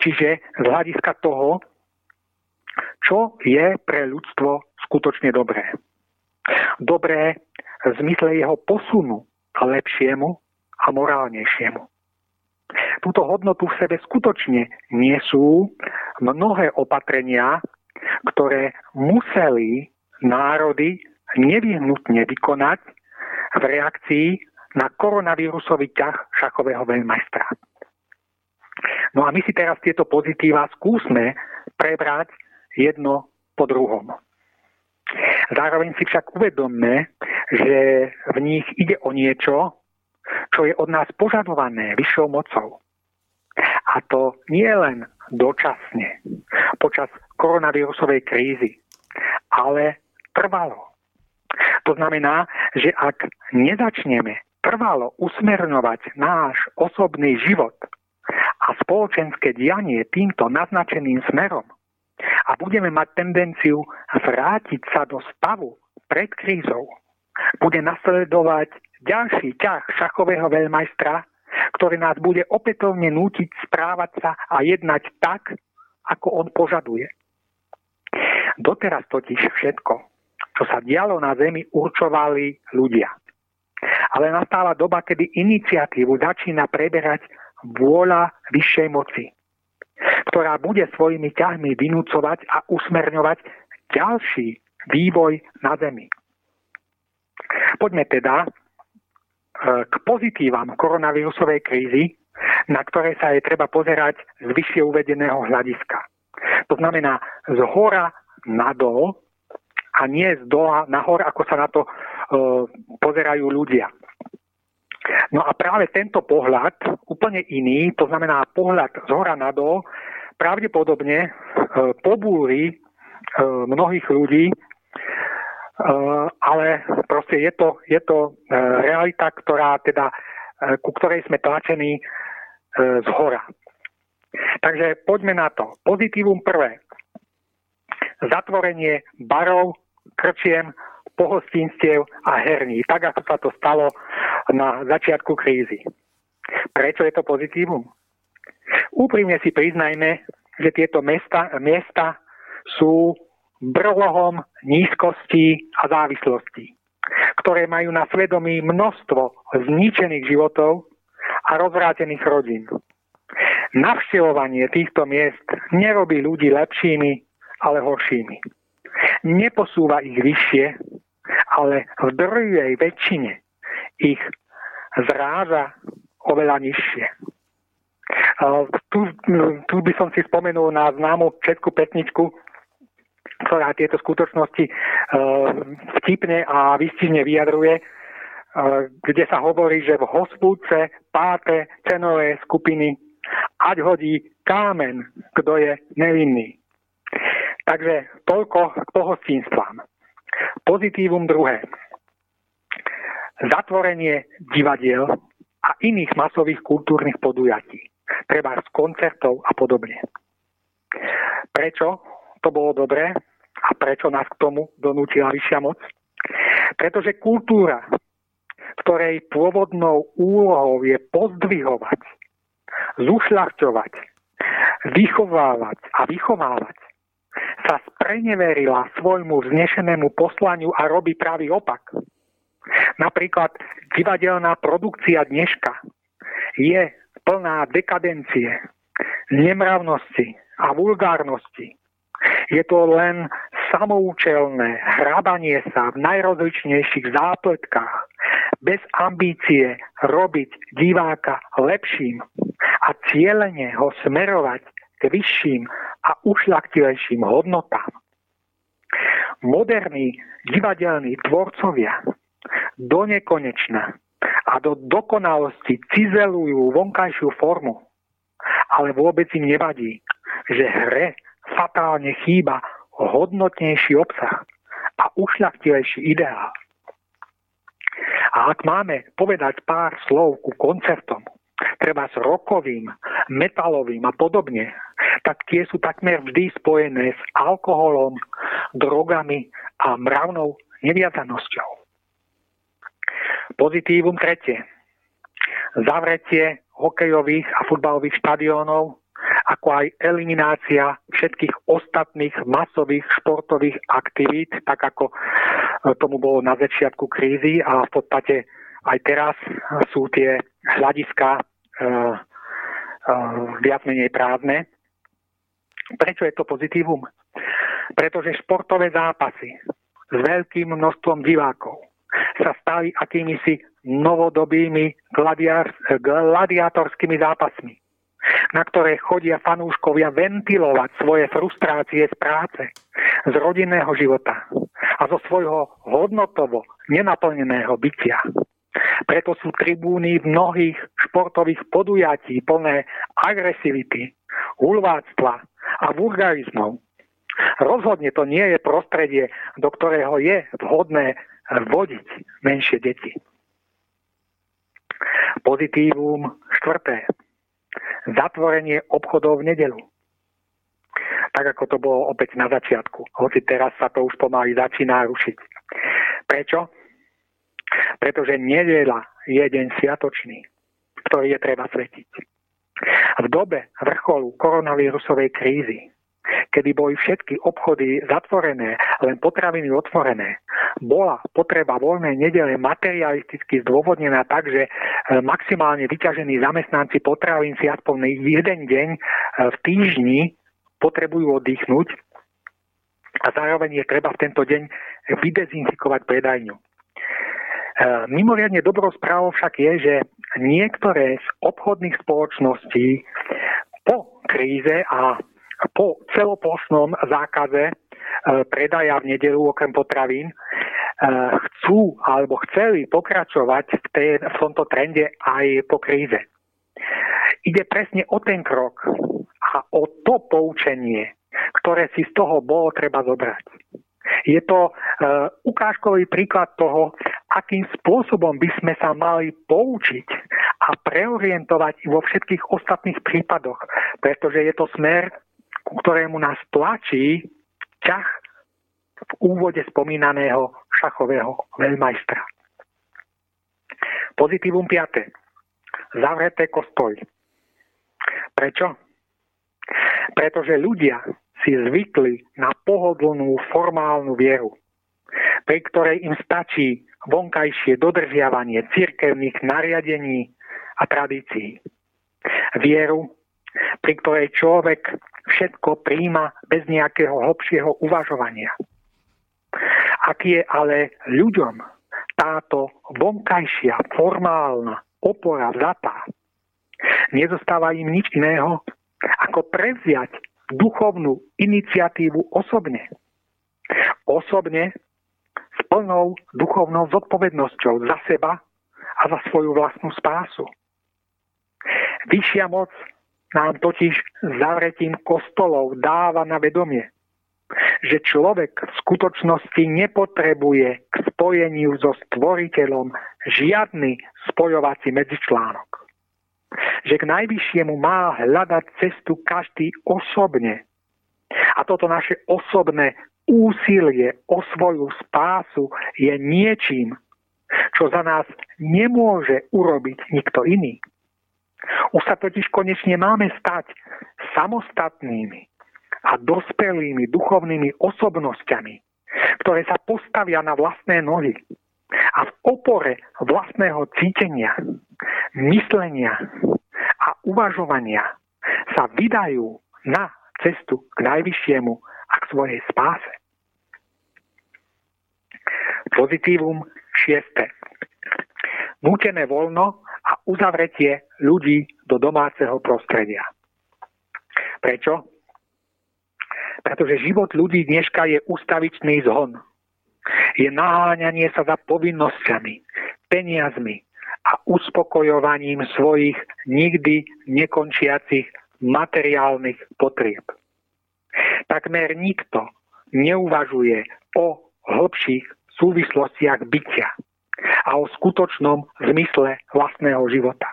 Čiže z hľadiska toho, čo je pre ľudstvo skutočne dobré. Dobré v zmysle jeho posunu k lepšiemu a morálnejšiemu. Túto hodnotu v sebe skutočne nesú mnohé opatrenia, ktoré museli národy nevyhnutne vykonať v reakcii na koronavírusový ťah šachového veľmajstra. No a my si teraz tieto pozitíva skúsme prebrať jedno po druhom. Zároveň si však uvedomme, že v nich ide o niečo, čo je od nás požadované vyššou mocou. A to nie len dočasne, počas koronavírusovej krízy, ale trvalo. To znamená, že ak nezačneme trvalo usmerňovať náš osobný život a spoločenské dianie týmto naznačeným smerom a budeme mať tendenciu vrátiť sa do stavu pred krízou, bude nasledovať ďalší ťah šachového veľmajstra, ktorý nás bude opätovne nútiť správať sa a jednať tak, ako on požaduje. Doteraz totiž všetko, čo sa dialo na Zemi, určovali ľudia. Ale nastáva doba, kedy iniciatívu začína preberať vôľa vyššej moci, ktorá bude svojimi ťahmi vynúcovať a usmerňovať ďalší vývoj na Zemi. Poďme teda k pozitívam koronavírusovej krízy, na ktoré sa je treba pozerať z vyššie uvedeného hľadiska. To znamená z hora nadol, a nie z dola nahor, ako sa na to pozerajú ľudia. No a práve tento pohľad, úplne iný, to znamená pohľad z hora nadol, pravdepodobne pobúri mnohých ľudí, ale proste je to realita, ktorá teda, ku ktorej sme tlačení z hora. Takže poďme na to. Pozitívum prvé. Zatvorenie barov, krčiem, pohostinstiev a herní, tak ako sa to stalo na začiatku krízy. Prečo je to pozitívum? Úprimne si priznajme, že tieto miesta sú brlohom nízkosti a závislosti, ktoré majú na svedomí množstvo zničených životov a rozvrátených rodín. Navštevovanie týchto miest nerobí ľudí lepšími, ale horšími. Neposúva ich vyššie, ale v druhej väčšine ich zráža oveľa nižšie. Tu by som si spomenul na známu českú pesničku, ktorá tieto skutočnosti vtipne a výstižne vyjadruje, kde sa hovorí, že v hospúdce páte cenové skupiny ať hodí kámen, kto je nevinný. Takže toľko k pohostinstvám. Pozitívum druhé. Zatvorenie divadiel a iných masových kultúrnych podujatí. Treba z koncertov a podobne. Prečo to bolo dobré a prečo nás k tomu donútila vyššia moc? Pretože kultúra, ktorej pôvodnou úlohou je pozdvihovať, zušľachťovať, vychovávať a vychovávať, sa spreneverila svojmu vznešenému poslaniu a robí pravý opak. Napríklad divadelná produkcia dneška je plná dekadencie, nemravnosti a vulgárnosti. Je to len samoučelné hrabanie sa v najrozličnejších zápletkách bez ambície robiť diváka lepším a cielene ho smerovať k vyšším a ušľachtilejším hodnotám. Moderní divadelní tvorcovia do nekonečna a do dokonalosti cizelujú vonkajšiu formu, ale vôbec im nevadí, že hre fatálne chýba hodnotnejší obsah a ušľachtilejší ideál. A ak máme povedať pár slov ku koncertom, treba s rockovým, metalovým a podobne, tak tie sú takmer vždy spojené s alkoholom, drogami a mravnou neviazanosťou. Pozitívum tretie. Zavretie hokejových a futbalových štadiónov, ako aj eliminácia všetkých ostatných masových športových aktivít, tak ako tomu bolo na začiatku krízy a v podstate aj teraz sú tie hľadiska viac menej prázdne. Prečo je to pozitívum? Pretože športové zápasy s veľkým množstvom divákov sa stali akýmisi novodobými gladiátorskými zápasmi, na ktoré chodia fanúškovia ventilovať svoje frustrácie z práce, z rodinného života a zo svojho hodnotovo nenaplneného bytia. Preto sú tribúny mnohých športových podujatí plné agresivity, hulváctva a vulgarizmov. Rozhodne to nie je prostredie, do ktorého je vhodné vodiť menšie deti. Pozitívum štvrté. Zatvorenie obchodov v nedeľu. Tak ako to bolo opäť na začiatku, hoci teraz sa to už pomaly začína rušiť. Prečo? Pretože nedeľa je deň sviatočný, ktorý je treba svetiť. V dobe vrcholu koronavírusovej krízy, kedy boli všetky obchody zatvorené, len potraviny otvorené, bola potreba voľnej nedele materialisticky zdôvodnená tak, že maximálne vyťažení zamestnanci potravín si aspoň jeden deň v týždni potrebujú oddychnúť a zároveň je treba v tento deň vydezinfikovať predajňu. Mimoriadne dobrou správou však je, že niektoré z obchodných spoločností po kríze a po celoplošnom zákaze predaja v nedeľu okrem potravín chcú alebo chceli pokračovať v tomto trende aj po kríze. Ide presne o ten krok a o to poučenie, ktoré si z toho bolo treba zobrať. Je to ukážkový príklad toho, akým spôsobom by sme sa mali poučiť a preorientovať vo všetkých ostatných prípadoch, pretože je to smer, ku ktorému nás tlačí ťah v úvode spomínaného šachového veľmajstra. Pozitívum 5. Zavreté kostoly. Prečo? Pretože ľudia si zvykli na pohodlnú formálnu vieru, pri ktorej im stačí vonkajšie dodržiavanie cirkevných nariadení a tradícií. Vieru, pri ktorej človek všetko prijíma bez nejakého hlbšieho uvažovania. Aký je ale ľuďom táto vonkajšia formálna opora vzatá, nezostáva im nič iného, ako prevziať duchovnú iniciatívu osobne. Osobne s plnou duchovnou zodpovednosťou za seba a za svoju vlastnú spásu. Vyššia moc nám totiž zavretím kostolov dáva na vedomie, že človek v skutočnosti nepotrebuje k spojeniu so stvoriteľom žiadny spojovací medzičlánok. Že k najvyššiemu má hľadať cestu každý osobne. A toto naše osobné úsilie o svoju spásu je niečím, čo za nás nemôže urobiť nikto iný. Už sa totiž konečne máme stať samostatnými a dospelými duchovnými osobnosťami, ktoré sa postavia na vlastné nohy a v opore vlastného cítenia, myslenia a uvažovania sa vydajú na cestu k najvyššiemu a k svojej spáse. Pozitívum 6. Nútené voľno a uzavretie ľudí do domáceho prostredia. Prečo? Pretože život ľudí dneška je ustavičný zhon. Je naháňanie sa za povinnosťami, peniazmi a uspokojovaním svojich nikdy nekončiacich materiálnych potrieb. Takmer nikto neuvažuje o hlbších súvislostiach bytia a o skutočnom zmysle vlastného života.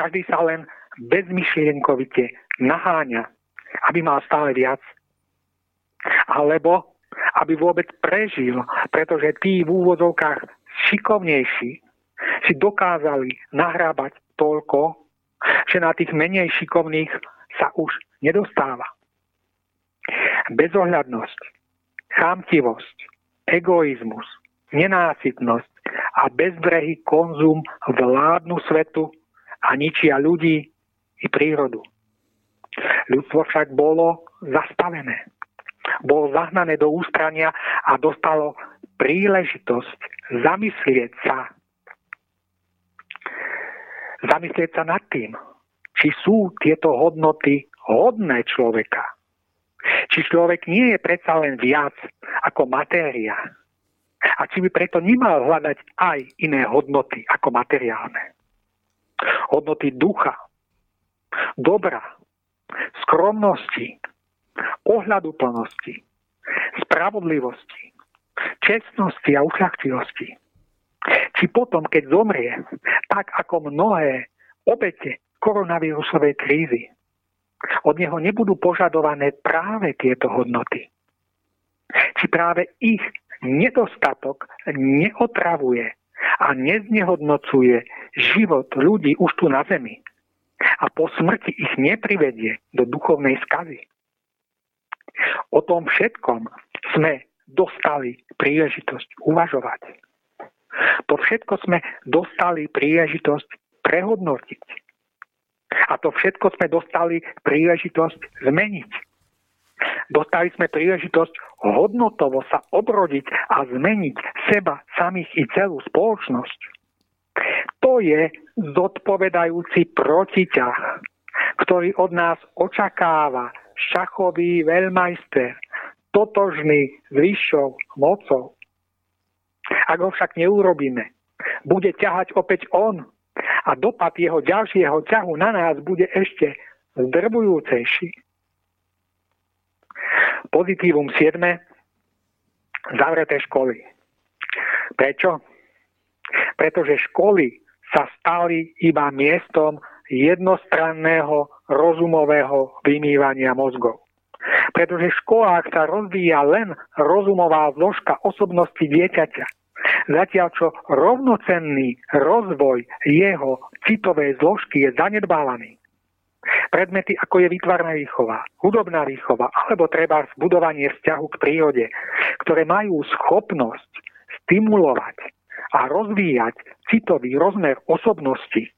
Každý sa len bezmyšlienkovite naháňa, aby mal stále viac. Alebo aby vôbec prežil, pretože tí v úvodzovkách šikovnejší si dokázali nahrábať toľko, že na tých menej šikovných sa už nedostáva. Bezohľadnosť, chamtivosť, egoizmus, nenásytnosť a bezbrehý konzum vládnu svetu a ničia ľudí i prírodu. Ľudstvo však bolo zastavené. Bolo zahnané do ústrania a dostalo príležitosť zamyslieť sa nad tým, či sú tieto hodnoty hodné človeka. Či človek nie je predsa len viac ako matéria. A či by preto nemal hľadať aj iné hodnoty ako materiálne. Hodnoty ducha, dobra, skromnosti, ohľaduplnosti, spravodlivosti, čestnosti a ušľachtivosti. Či potom, keď zomrie, tak ako mnohé obete koronavírusovej krízy, od neho nebudú požadované práve tieto hodnoty. Či práve ich nedostatok neotravuje a neznehodnocuje život ľudí už tu na zemi a po smrti ich neprivedie do duchovnej skazy. O tom všetkom sme dostali príležitosť uvažovať. To všetko sme dostali príležitosť prehodnotiť. A to všetko sme dostali príležitosť zmeniť. Dostali sme príležitosť hodnotovo sa obrodiť a zmeniť seba, samých i celú spoločnosť. To je zodpovedajúci protiťah, ktorý od nás očakáva šachový veľmajster, totožný s vyššou mocou. Ak ho však neurobíme, bude ťahať opäť on a dopad jeho ďalšieho ťahu na nás bude ešte zdrbujúcejší. Pozitívum 7. Zavreté školy. Prečo? Pretože školy sa stali iba miestom jednostranného rozumového vymývania mozgov. pretože v školách sa rozvíja len rozumová zložka osobnosti dieťaťa. Zatiaľ čo rovnocenný rozvoj jeho citovej zložky je zanedbávaný. Predmety ako je výtvarná výchova, hudobná výchova alebo trebárs budovanie vzťahu k prírode, ktoré majú schopnosť stimulovať a rozvíjať citový rozmer osobnosti,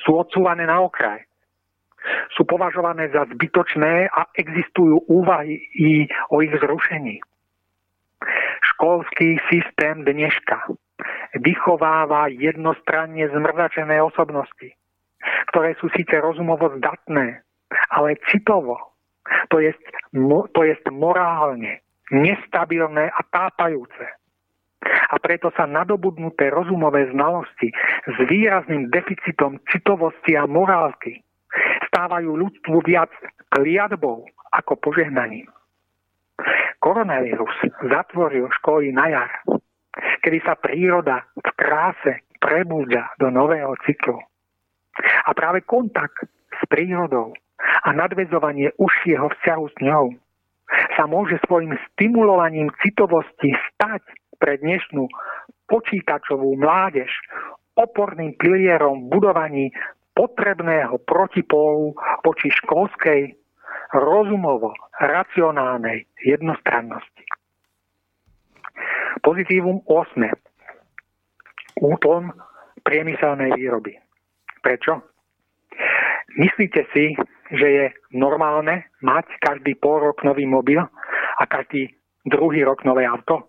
sú odsúvané na okraj. Sú považované za zbytočné a existujú úvahy i o ich zrušení. Školský systém dneška vychováva jednostranne zmrzačené osobnosti, ktoré sú síce rozumovo zdatné, ale citovo, to jest morálne, nestabilné a tápajúce. A preto sa nadobudnuté rozumové znalosti s výrazným deficitom citovosti a morálky stávajú ľudstvu viac kliatbou ako požehnaním. Koronavírus zatvoril školy na jar, kedy sa príroda v kráse prebúda do nového cyklu. A práve kontakt s prírodou a nadväzovanie užšieho vzťahu s ňou sa môže svojim stimulovaním citovosti stať pre dnešnú počítačovú mládež oporným pilierom v budovaní potrebného protipólu voči školskej rozumovo racionálnej jednostrannosti. Pozitívum 8. Útlm priemyselnej výroby. Prečo? Myslíte si, že je normálne mať každý pol rok nový mobil a každý druhý rok nové auto?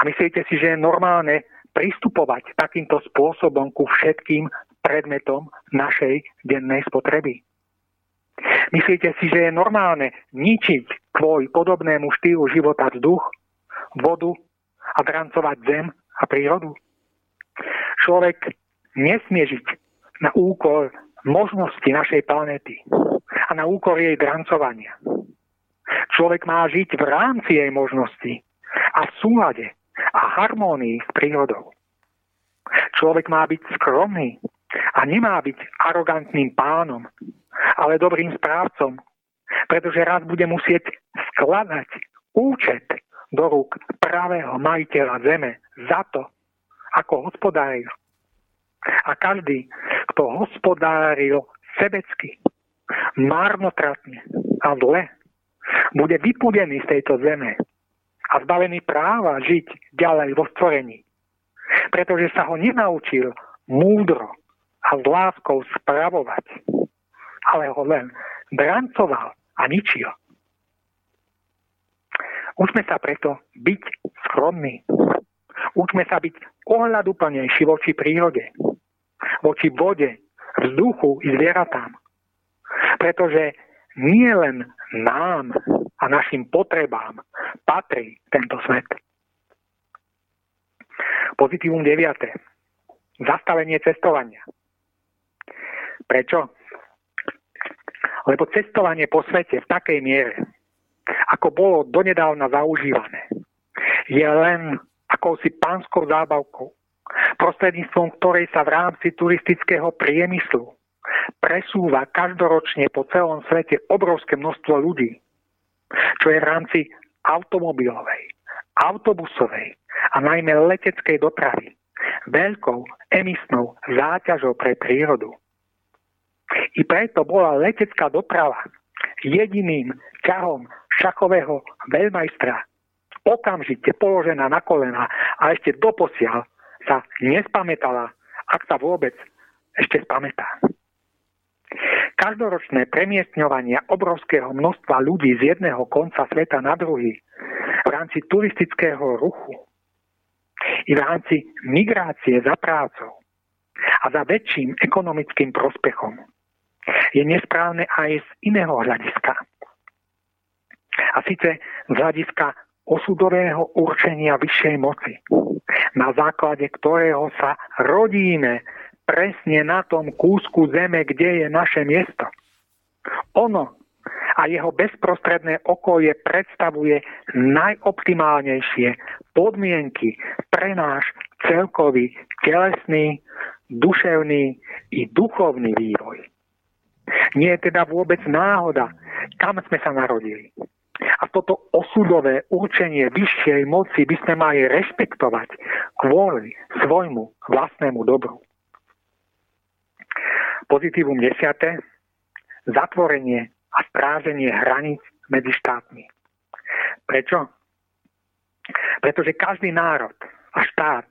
A myslíte si, že je normálne pristupovať takýmto spôsobom ku všetkým predmetom našej dennej spotreby? Myslíte si, že je normálne ničiť kvôli podobnému štýlu života vzduch, vodu a drancovať zem a prírodu? Človek nesmie žiť na úkor možnosti našej planéty a na úkor jej drancovania. Človek má žiť v rámci jej možnosti a v súlade a harmónii s prírodou. Človek má byť skromný a nemá byť arogantným pánom, ale dobrým správcom, pretože raz bude musieť skladať účet do rúk pravého majiteľa zeme za to, ako hospodáril. A každý, kto hospodáril sebecky, marnotratne a zle, bude vypudený z tejto zeme a zbavený práva žiť ďalej vo stvorení, pretože sa ho nenaučil múdro a s láskou spravovať, ale ho len drancoval a ničil. Učme sa preto byť skromní. Učme sa byť ohľaduplnejší voči prírode, voči vode, vzduchu i zvieratám. Pretože nie len nám a našim potrebám patrí tento svet. Pozitívum 9. Zastavenie cestovania. Prečo? Lebo cestovanie po svete v takej miere, ako bolo donedávna zaužívané, je len akousi pánskou zábavkou, prostredníctvom ktorej sa v rámci turistického priemyslu presúva každoročne po celom svete obrovské množstvo ľudí, čo je v rámci automobilovej, autobusovej a najmä leteckej dopravy veľkou emisnou záťažou pre prírodu. I preto bola letecká doprava jediným ťahom šachového veľmajstra okamžite položená na kolena a ešte doposiaľ sa nespamätala, ak sa vôbec ešte spamätá. Každoročné premiestňovanie obrovského množstva ľudí z jedného konca sveta na druhý v rámci turistického ruchu i v rámci migrácie za prácou a za väčším ekonomickým prospechom je nesprávne aj z iného hľadiska. A síce z hľadiska osudového určenia vyššej moci, na základe ktorého sa rodíme presne na tom kúsku zeme, kde je naše miesto. Ono a jeho bezprostredné okolie predstavuje najoptimálnejšie podmienky pre náš celkový telesný, duševný i duchovný vývoj. Nie je teda vôbec náhoda, kam sme sa narodili. A toto osudové určenie vyššej moci by sme mali rešpektovať kvôli svojmu vlastnému dobru. Pozitívum 10. Zatvorenie a stráženie hraníc medzi štátmi. Prečo? Pretože každý národ a štát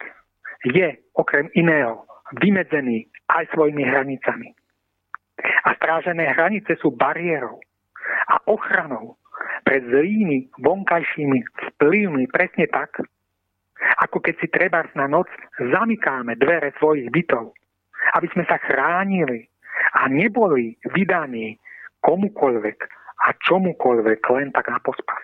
je okrem iného vymedzený aj svojimi hranicami. A strážené hranice sú bariérou a ochranou pred zlými vonkajšími vplyvmi, presne tak, ako keď si trebárs na noc zamykáme dvere svojich bytov, aby sme sa chránili a neboli vydaní komukoľvek a čomukoľvek len tak na pospas.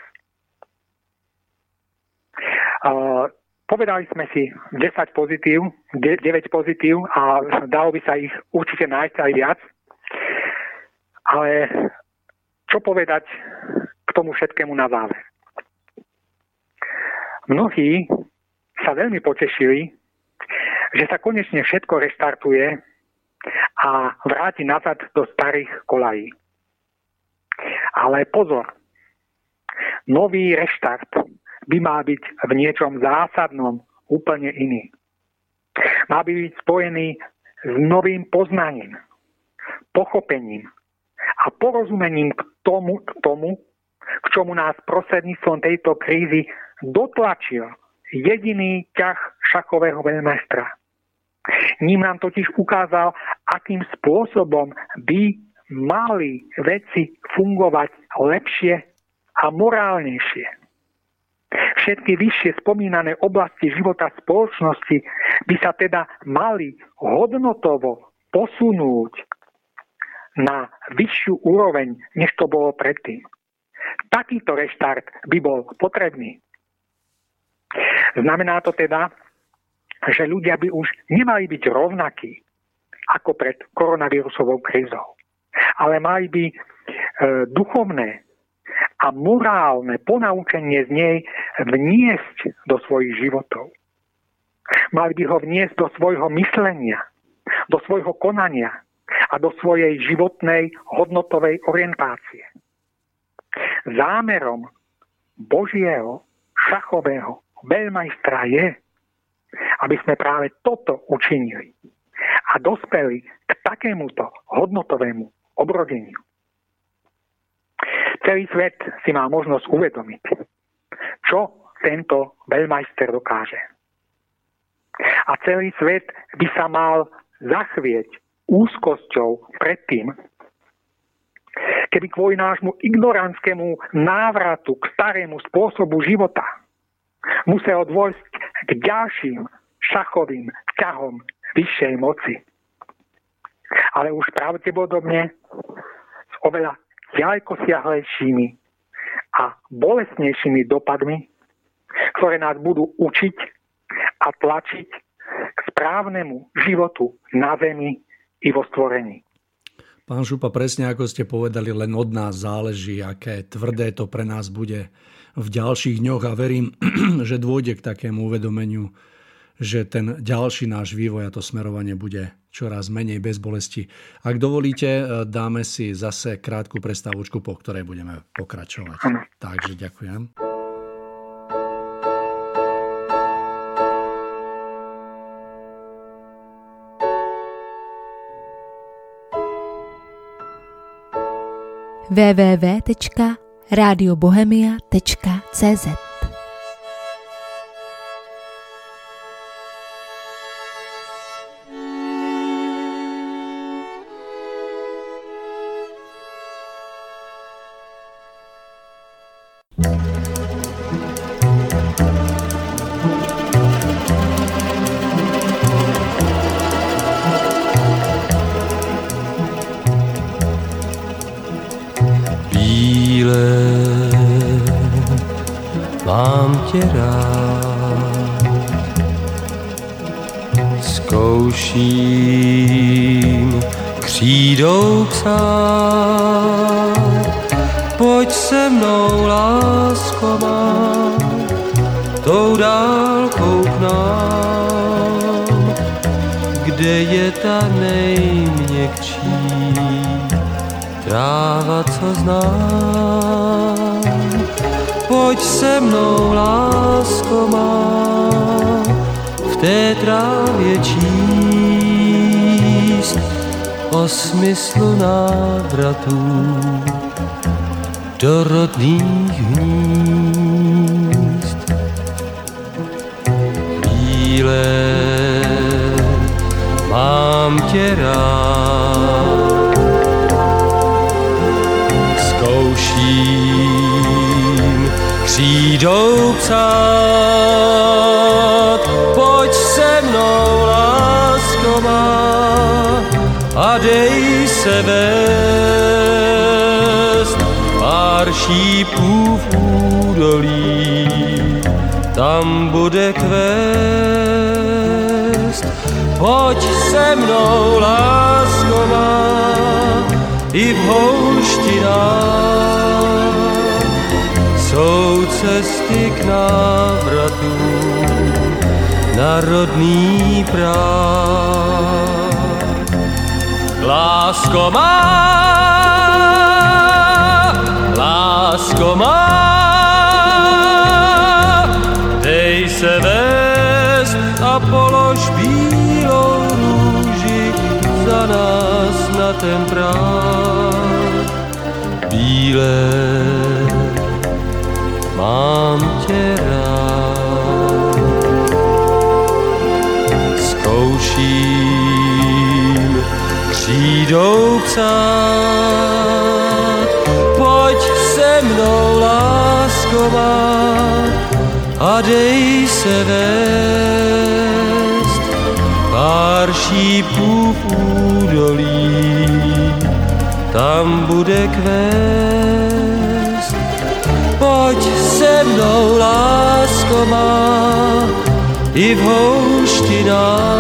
Povedali sme si 10 pozitív, 9 pozitív a dalo by sa ich určite nájsť aj viac. Ale čo povedať k tomu všetkému na záver? Mnohí sa veľmi potešili, že sa konečne všetko reštartuje a vráti nazad do starých kolají. Ale pozor, nový reštart by mal byť v niečom zásadnom úplne iný. Má byť spojený s novým poznaním, pochopením a porozumením k tomu, k čomu nás prostredníctvom tejto krízy dotlačil jediný ťah šachového veľmajstra. Ním nám totiž ukázal, akým spôsobom by mali veci fungovať lepšie a morálnejšie. Všetky vyššie spomínané oblasti života spoločnosti by sa teda mali hodnotovo posunúť na vyššiu úroveň, než to bolo predtým. Takýto reštart by bol potrebný. Znamená to teda, že ľudia by už nemali byť rovnakí ako pred koronavírusovou krízou, ale mali by duchovné a morálne ponaučenie z nej vniesť do svojich životov. Mali by ho vniesť do svojho myslenia, do svojho konania a do svojej životnej hodnotovej orientácie. Zámerom Božieho šachového veľmajstra je, aby sme práve toto učinili a dospeli k takémuto hodnotovému obrodeniu. Celý svet si má možnosť uvedomiť, čo tento veľmajster dokáže. A celý svet by sa mal zachvieť úzkosťou pred tým, keby kvôli nášmu ignorantskému návratu k starému spôsobu života muselo dôjsť k ďalším šachovým ťahom vyššej moci. Ale už pravdepodobne s oveľa ďalekosiahlejšími a bolestnejšími dopadmi, ktoré nás budú učiť a tlačiť k správnemu životu na zemi i vo stvorení. Pán Šupa, presne ako ste povedali, len od nás záleží, aké tvrdé to pre nás bude v ďalších dňoch a verím, že dôjde k takému uvedomeniu, že ten ďalší náš vývoj a to smerovanie bude čoraz menej bez bolesti. Ak dovolíte, dáme si zase krátku prestávočku, po ktorej budeme pokračovať. Takže ďakujem. www.radiobohemia.cz dávat, co znám. Pojď se mnou, lásko má, v té trávě číst o smyslu návratů do rodných hnízd. Chvíle mám tě rád, zkouším křídou psát. Pojď se mnou, lásko má, a dej se vést pár šípů v údolí, tam bude kvést. Pojď se mnou, lásko má, i v houštinách jsou cesty k návratu na rodný práv. Lásko má, lásko má, dej se vést a polož bílou růži za nás na ten práv. Bílé, mám tě rád, zkouším křídou psát. Pojď se mnou, lásko má, a dej se vést pár šípů v údolí, tam bude kvést. Pojď se mnou, lásko má, i v houštinách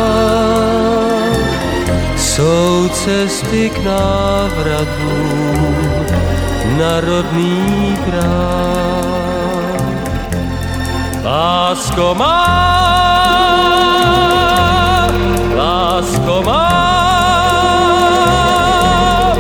jsou cesty k návratu na rodný práv. Lásko má, bílá.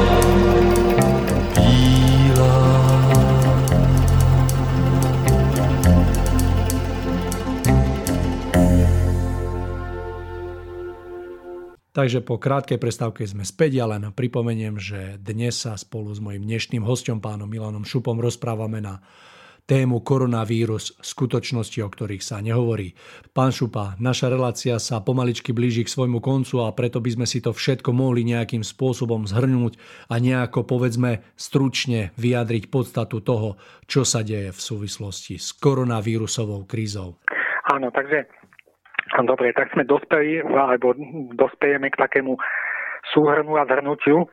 Takže po krátkej prestávke sme späť, ale len pripomeniem, že dnes sa spolu s mojím dnešným hosťom, pánom Milanom Šupom, rozprávame na tému koronavírus, skutočnosti, o ktorých sa nehovorí. Pán Šupa, naša relácia sa pomaličky blíži k svojmu koncu a preto by sme si to všetko mohli nejakým spôsobom zhrnúť a nejako, povedzme, stručne vyjadriť podstatu toho, čo sa deje v súvislosti s koronavírusovou krízou. Áno, takže dobre, tak sme dospeli, alebo dospejeme k takému súhrnu a zhrnutiu.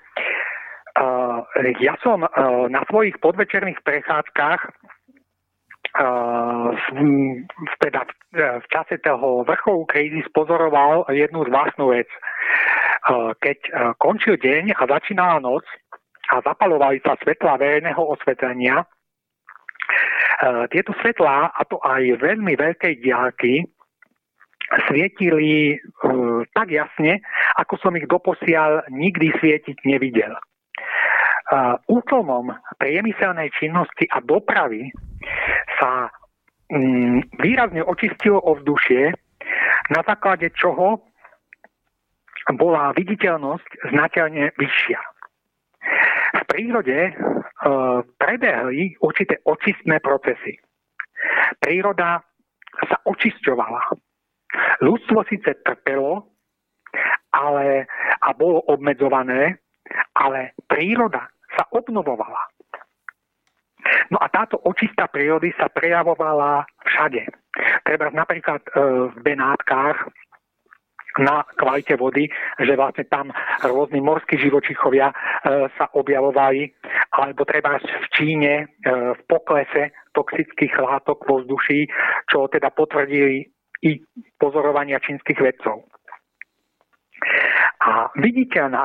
Ja som na svojich podvečerných prechádzkach v čase toho vrcholu krízy spozoroval jednu zvláštnu vec. Keď končil deň a začínala noc a zapalovali sa svetlá verejného osvetlenia, tieto svetlá, a to aj veľmi veľkej diaľky, svietili tak jasne, ako som ich doposiaľ nikdy svietiť nevidel. Útlmom priemyselnej činnosti a dopravy sa výrazne očistilo ovzdušie, na základe čoho bola viditeľnosť znateľne vyššia. V prírode prebehli určité očistné procesy. Príroda sa očisťovala. Ľudstvo síce trpelo, a bolo obmedzované, ale príroda sa obnovovala. No a táto očista prírody sa prejavovala všade. Treba napríklad v Benátkach na kvalite vody, že vlastne tam rôzni morskí živočichovia sa objavovali, alebo treba v Číne v poklese toxických látok vo vzduchu, čo teda potvrdili i pozorovania čínskych vedcov. A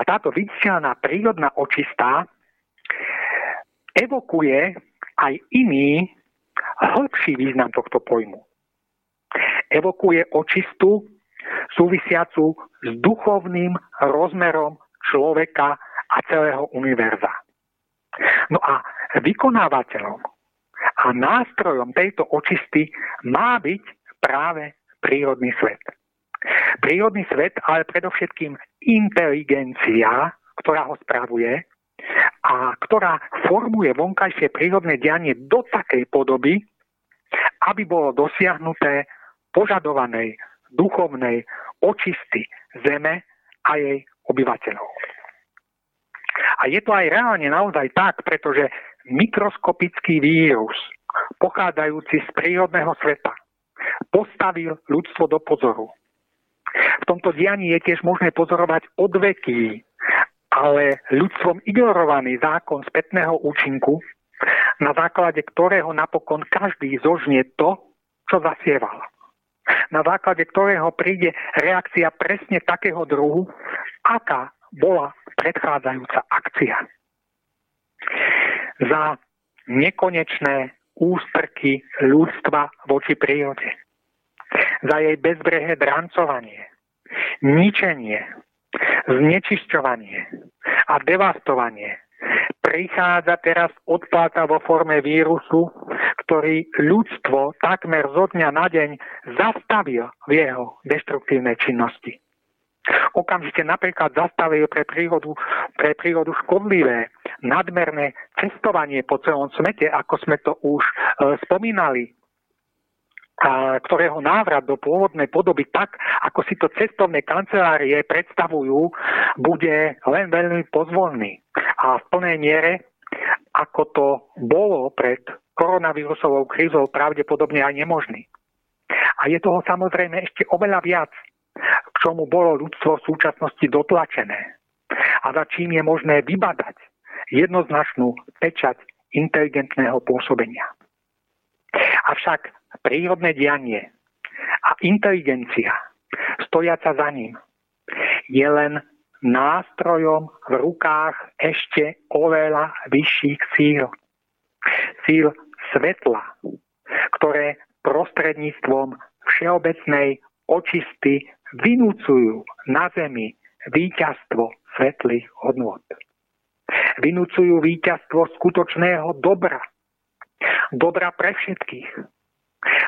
táto viditeľná prírodná očista evokuje aj iný hĺbší význam tohto pojmu. Evokuje očistu súvisiacu s duchovným rozmerom človeka a celého univerza. No a vykonávateľom a nástrojom tejto očisty má byť práve prírodný svet. Prírodný svet, ale predovšetkým inteligencia, ktorá ho spravuje a ktorá formuje vonkajšie prírodné dianie do takej podoby, aby bolo dosiahnuté požadovanej duchovnej očisty zeme a jej obyvateľov. A je to aj reálne naozaj tak, pretože mikroskopický vírus, pochádzajúci z prírodného sveta, postavil ľudstvo do pozoru. V tomto dianí je tiež možné pozorovať odveký, ale ľudstvom ignorovaný zákon spätného účinku, na základe ktorého napokon každý zožnie to, čo zasieval. Na základe ktorého príde reakcia presne takého druhu, aká bola predchádzajúca akcia. Za nekonečné ústrky ľudstva voči prírode, za jej bezbrehé drancovanie, ničenie, znečisťovanie a devastovanie prichádza teraz odpláta vo forme vírusu, ktorý ľudstvo takmer zo dňa na deň zastavil v jeho deštruktívnej činnosti. Okamžite napríklad zastavil pre prírodu škodlivé, nadmerné cestovanie po celom svete, ako sme to už spomínali, ktorého návrat do pôvodnej podoby tak, ako si to cestovné kancelárie predstavujú, bude len veľmi pozvolný a v plnej miere, ako to bolo pred koronavírusovou krízou, pravdepodobne aj nemožný. A je toho samozrejme ešte oveľa viac, k čomu bolo ľudstvo v súčasnosti dotlačené a za čím je možné vybadať jednoznačnú pečať inteligentného pôsobenia. Avšak prírodné dianie a inteligencia stojaca za ním je len nástrojom v rukách ešte oveľa vyšších síl. Síl svetla, ktoré prostredníctvom všeobecnej očisty vynúcujú na zemi víťazstvo svetlých hodnôt. Vynúcujú víťazstvo skutočného dobra. Dobra pre všetkých.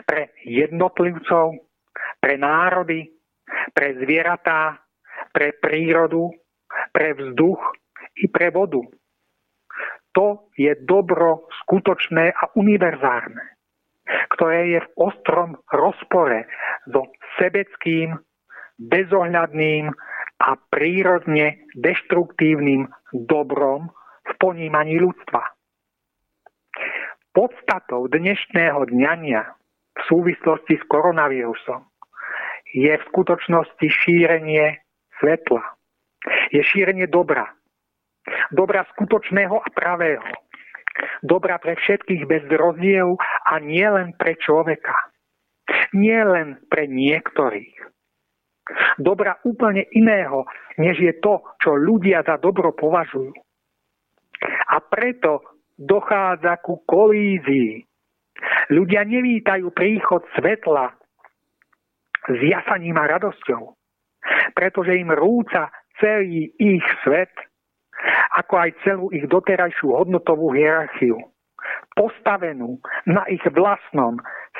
Pre jednotlivcov, pre národy, pre zvieratá, pre prírodu, pre vzduch i pre vodu. To je dobro skutočné a univerzálne, ktoré je v ostrom rozpore so sebeckým, bezohľadným a prírodne deštruktívnym dobrom v ponímaní ľudstva. Podstatou dnešného dňania v súvislosti s koronavírusom je v skutočnosti šírenie svetla. Je šírenie dobra. Dobra skutočného a pravého. Dobra pre všetkých bez rozdielu a nielen pre človeka. Nielen pre niektorých. Dobra úplne iného, než je to, čo ľudia za dobro považujú. A preto dochádza ku kolízii. Ľudia nevítajú príchod svetla s jasaním a radosťou, pretože im rúca celý ich svet, ako aj celú ich doterajšiu hodnotovú hierarchiu, postavenú na ich vlastnom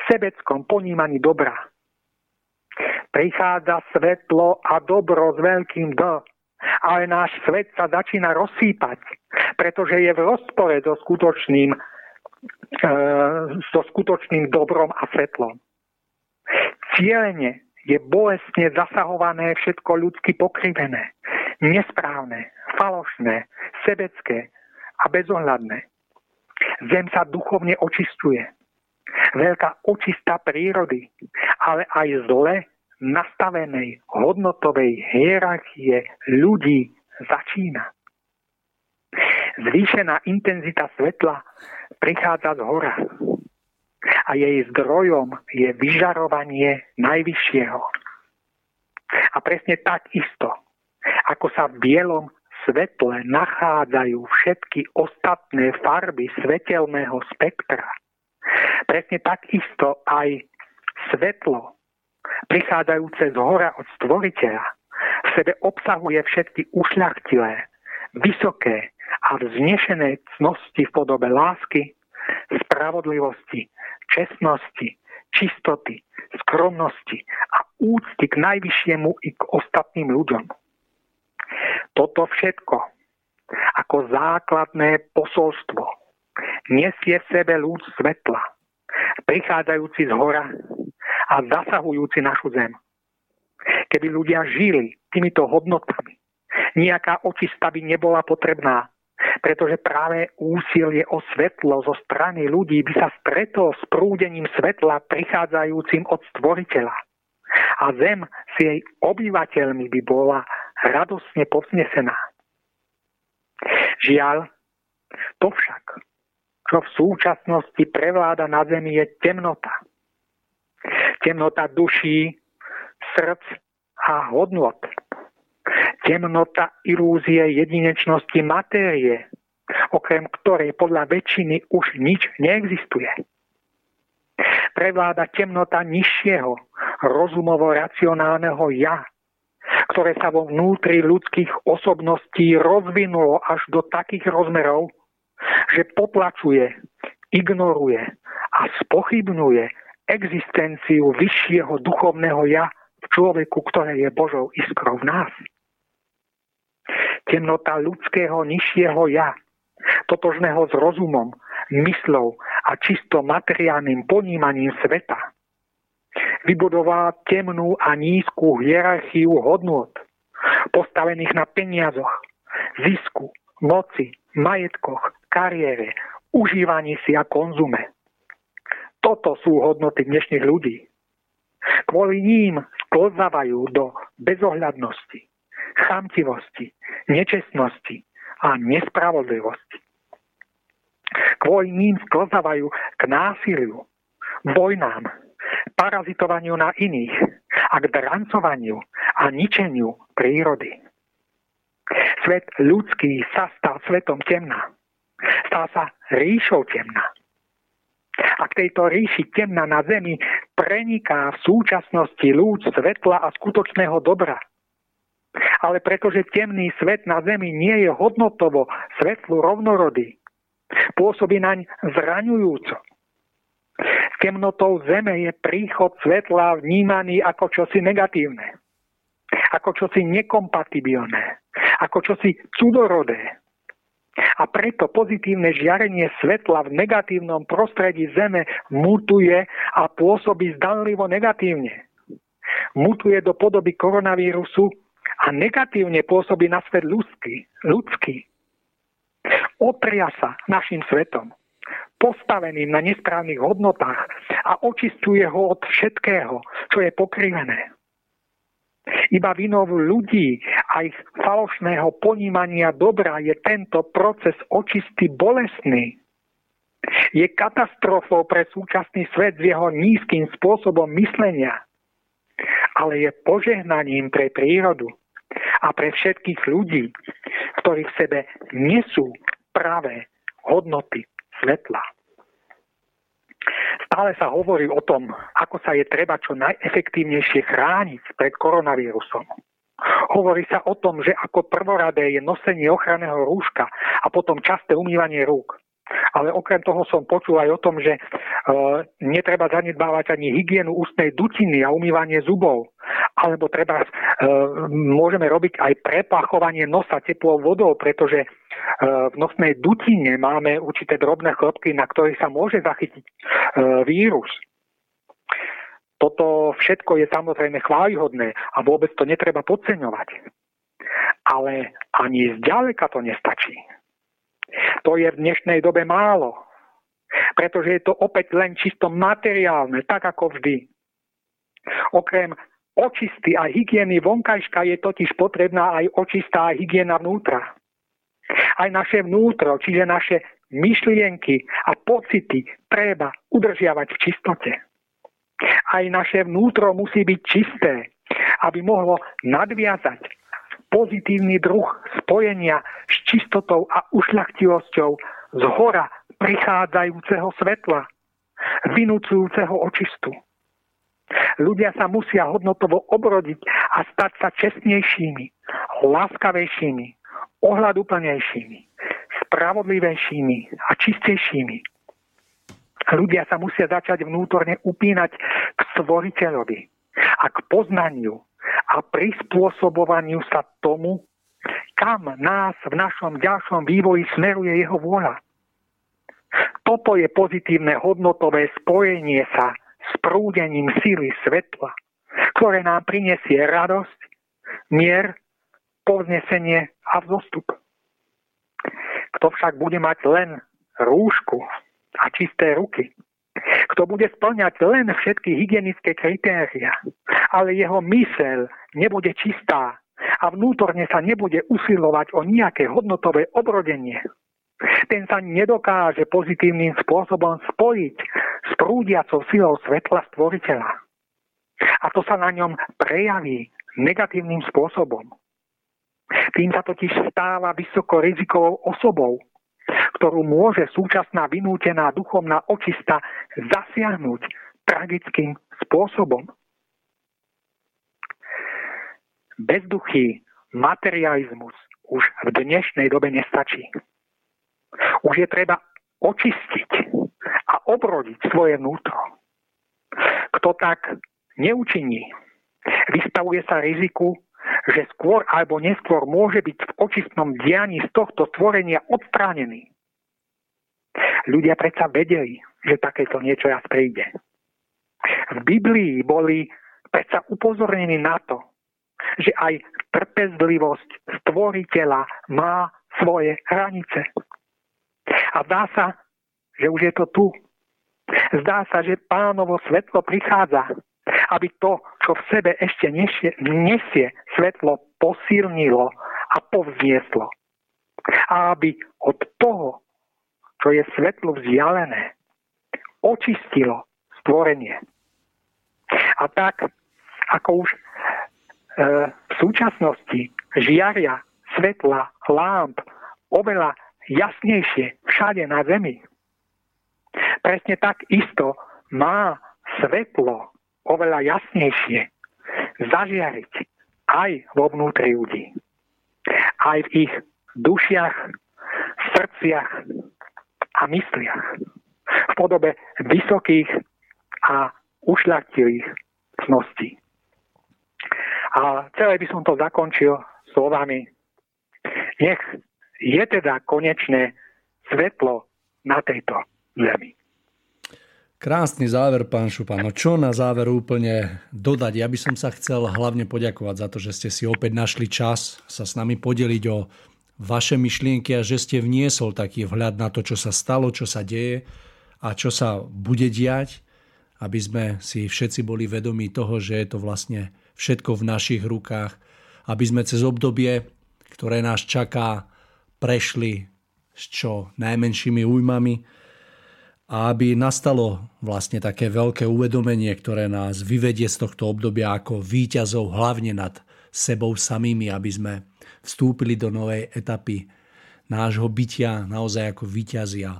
sebeckom ponímaní dobra. Prichádza svetlo a dobro s veľkým D, ale náš svet sa začína rozsýpať, pretože je v rozpore so skutočným dobrom a svetlom. Cielene je bolestne zasahované všetko ľudsky pokrivené, nesprávne, falošné, sebecké a bezohľadné. Zem sa duchovne očistuje. Veľká očista prírody, ale aj zle nastavenej hodnotovej hierarchie ľudí začína. Zvýšená intenzita svetla prichádza z hora a jej zdrojom je vyžarovanie najvyššieho. A presne tak isto, ako sa v bielom svetle nachádzajú všetky ostatné farby svetelného spektra, presne tak isto aj svetlo, prichádzajúce z hora od Stvoriteľa, v sebe obsahuje všetky ušľachtilé, vysoké a a vznešené cnosti v podobe lásky, spravodlivosti, čestnosti, čistoty, skromnosti a úcty k najvyššiemu i k ostatným ľuďom. Toto všetko ako základné posolstvo nesie v sebe lúč svetla, prichádzajúci z hora a zasahujúci našu zem. Keby ľudia žili týmito hodnotami, nejaká očista by nebola potrebná, pretože práve úsilie o svetlo zo strany ľudí by sa stretlo s prúdením svetla prichádzajúcim od Stvoriteľa. A zem s jej obyvateľmi by bola radosne povznesená. Žiaľ, to však, čo v súčasnosti prevláda na zemi, je temnota. Temnota duší, srdc a hodnot. Temnota ilúzie jedinečnosti matérie, okrem ktorej podľa väčšiny už nič neexistuje. Prevláda temnota nižšieho, rozumovo-racionálneho ja, ktoré sa vo vnútri ľudských osobností rozvinulo až do takých rozmerov, že potlačuje, ignoruje a spochybňuje existenciu vyššieho duchovného ja v človeku, ktoré je Božou iskrou v nás. Temnota ľudského nižšieho ja, totožného s rozumom, mysľou a čisto materiálnym ponímaním sveta, vybudovala temnú a nízku hierarchiu hodnôt, postavených na peniazoch, zisku, moci, majetkoch, kariére, užívaní si a konzume. Toto sú hodnoty dnešných ľudí. Kvôli ním sklzávajú do bezohľadnosti, chamtivosti, nečestnosti a nespravodlivosti. Kvôli ním sklzávajú k násiliu, vojnám, parazitovaniu na iných a k drancovaniu a ničeniu prírody. Svet ľudský sa stal svetom temna. Stal sa ríšou temna. A k tejto ríši temna na zemi preniká v súčasnosti lúč svetla a skutočného dobra. Ale pretože temný svet na zemi nie je hodnotovo svetlu rovnorodý, pôsobí naň zraňujúco. Temnotou zeme je príchod svetla vnímaný ako čosi negatívne, ako čosi nekompatibilné, ako čosi cudorodé. A preto pozitívne žiarenie svetla v negatívnom prostredí zeme mutuje a pôsobí zdanlivo negatívne. Mutuje do podoby koronavírusu a negatívne pôsobí na svet ľudský. Opria sa našim svetom, postaveným na nesprávnych hodnotách a očistuje ho od všetkého, čo je pokrivené. Iba vinou ľudí a ich falošného ponímania dobra je tento proces očisty bolestný. Je katastrofou pre súčasný svet s jeho nízkym spôsobom myslenia, ale je požehnaním pre prírodu a pre všetkých ľudí, ktorí v sebe nesú práve hodnoty svetla. Stále sa hovorí o tom, ako sa je treba čo najefektívnejšie chrániť pred koronavírusom. Hovorí sa o tom, že ako prvoradé je nosenie ochranného rúška a potom časté umývanie rúk. Ale okrem toho som počul aj o tom, že netreba zanedbávať ani hygienu ústnej dutiny a umývanie zubov. Alebo treba môžeme robiť aj prepachovanie nosa teplou vodou, pretože v nosnej dutine máme určité drobné chlopky, na ktorých sa môže zachytiť vírus. Toto všetko je samozrejme chválihodné a vôbec to netreba podceňovať. Ale ani zďaleka to nestačí. To je v dnešnej dobe málo, pretože je to opäť len čisto materiálne, tak ako vždy. Okrem očisty a hygieny vonkajška je totiž potrebná aj očistá hygiena vnútra. Aj naše vnútro, čiže naše myšlienky a pocity treba udržiavať v čistote. Aj naše vnútro musí byť čisté, aby mohlo nadviazať pozitívny druh spojenia s čistotou a ušľachtivosťou z hora prichádzajúceho svetla, vynúcujúceho očistu. Ľudia sa musia hodnotovo obrodiť a stať sa čestnejšími, láskavejšími, ohľaduplnejšími, spravodlivejšími a čistejšími. Ľudia sa musia začať vnútorne upínať k stvoriteľovi a k poznaniu a prispôsobovaniu sa tomu, kam nás v našom ďalšom vývoji smeruje jeho vôľa. Toto je pozitívne hodnotové spojenie sa s prúdením síly svetla, ktoré nám prinesie radosť, mier, povznesenie a vzostup. Kto však bude mať len rúšku a čisté ruky, kto bude splňať len všetky hygienické kritériá, ale jeho myseľ nebude čistá a vnútorne sa nebude usilovať o nejaké hodnotové obrodenie, ten sa nedokáže pozitívnym spôsobom spojiť s prúdiacou silou svetla stvoriteľa. A to sa na ňom prejaví negatívnym spôsobom. Tým sa totiž stáva vysokorizikovou osobou, ktorú môže súčasná vynútená duchovná očista zasiahnuť tragickým spôsobom. Bezduchý materializmus už v dnešnej dobe nestačí. Už je treba očistiť a obrodiť svoje vnútro. Kto tak neučiní, vystavuje sa riziku, že skôr alebo neskôr môže byť v očistnom dianí z tohto stvorenia odstránený. Ľudia predsa vedeli, že takéto niečo raz príde. V Biblii boli predsa upozornení na to, že aj trpezlivosť stvoriteľa má svoje hranice. A zdá sa, že už je to tu. Zdá sa, že Pánovo svetlo prichádza, aby to, čo v sebe ešte nesie svetlo, posilnilo a povznieslo. A aby od toho, čo je svetlo vzdialené, očistilo stvorenie. A tak, ako už v súčasnosti žiaria svetla lámp oveľa jasnejšie všade na zemi, presne tak isto má svetlo oveľa jasnejšie zažiariť aj vo vnútri ľudí. Aj v ich dušiach, srdciach a mysliach. V podobe vysokých a ušľachtilých cností. A celé by som to zakončil slovami: nech je teda konečné svetlo na tejto zemi. Krásny záver, pán Šupa. No čo na záver úplne dodať? Ja by som sa chcel hlavne poďakovať za to, že ste si opäť našli čas sa s nami podeliť o vaše myšlienky a že ste vniesol taký vhľad na to, čo sa stalo, čo sa deje a čo sa bude diať, aby sme si všetci boli vedomí toho, že je to vlastne všetko v našich rukách, aby sme cez obdobie, ktoré nás čaká, prešli s čo najmenšími újmami, a aby nastalo vlastne také veľké uvedomenie, ktoré nás vyvedie z tohto obdobia ako víťazov hlavne nad sebou samými, aby sme vstúpili do novej etapy nášho bytia naozaj ako víťazi a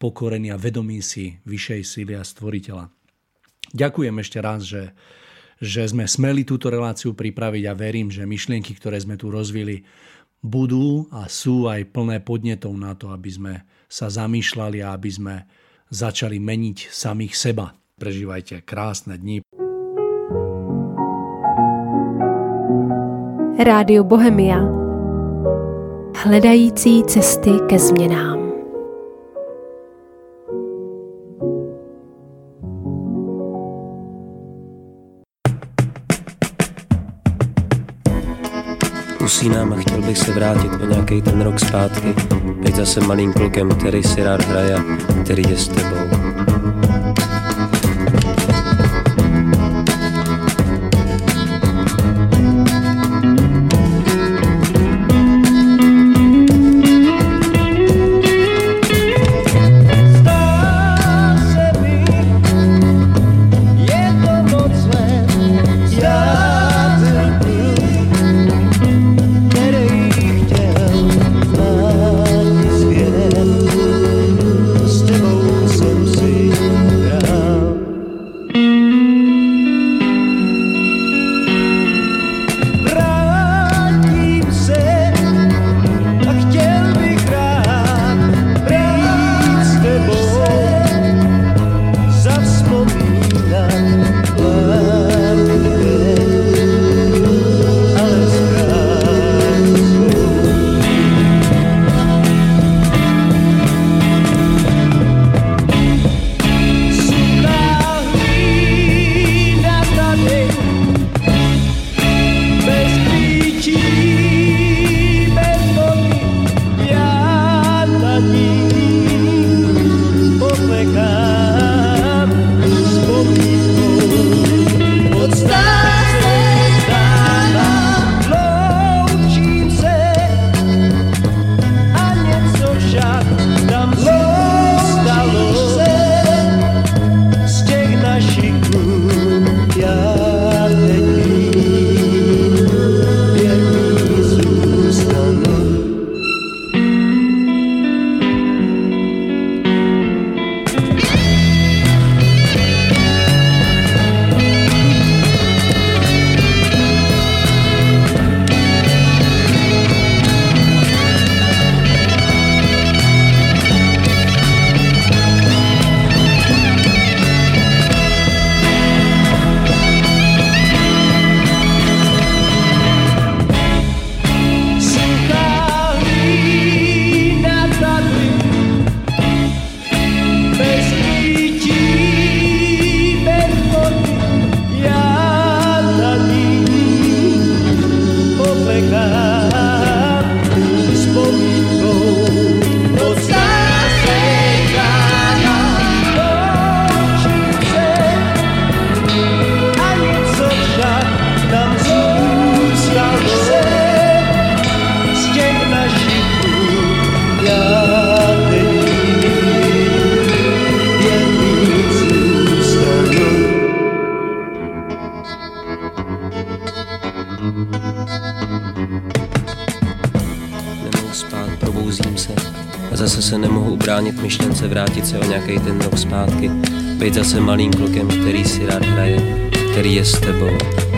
pokorení a vedomí si vyššej síly a stvoriteľa. Ďakujem ešte raz, že sme smeli túto reláciu pripraviť a verím, že myšlienky, ktoré sme tu rozvili, budú a sú aj plné podnetov na to, aby sme sa zamýšľali a aby sme začali meniť samých seba. Prežívajte krásne dni. Rádio Bohemia. Hledající cesty ke změnám. Usínám a chtěl bych se vrátit o nějakej ten rok zpátky, být zase malým klukem, který si rád hraje, který je s tebou. Nemohu spát, probouzím se a zase se nemohu ubránit myšlence vrátit se o nějakej ten rok zpátky, být zase malým klukem, který si rád hraje, který je s tebou.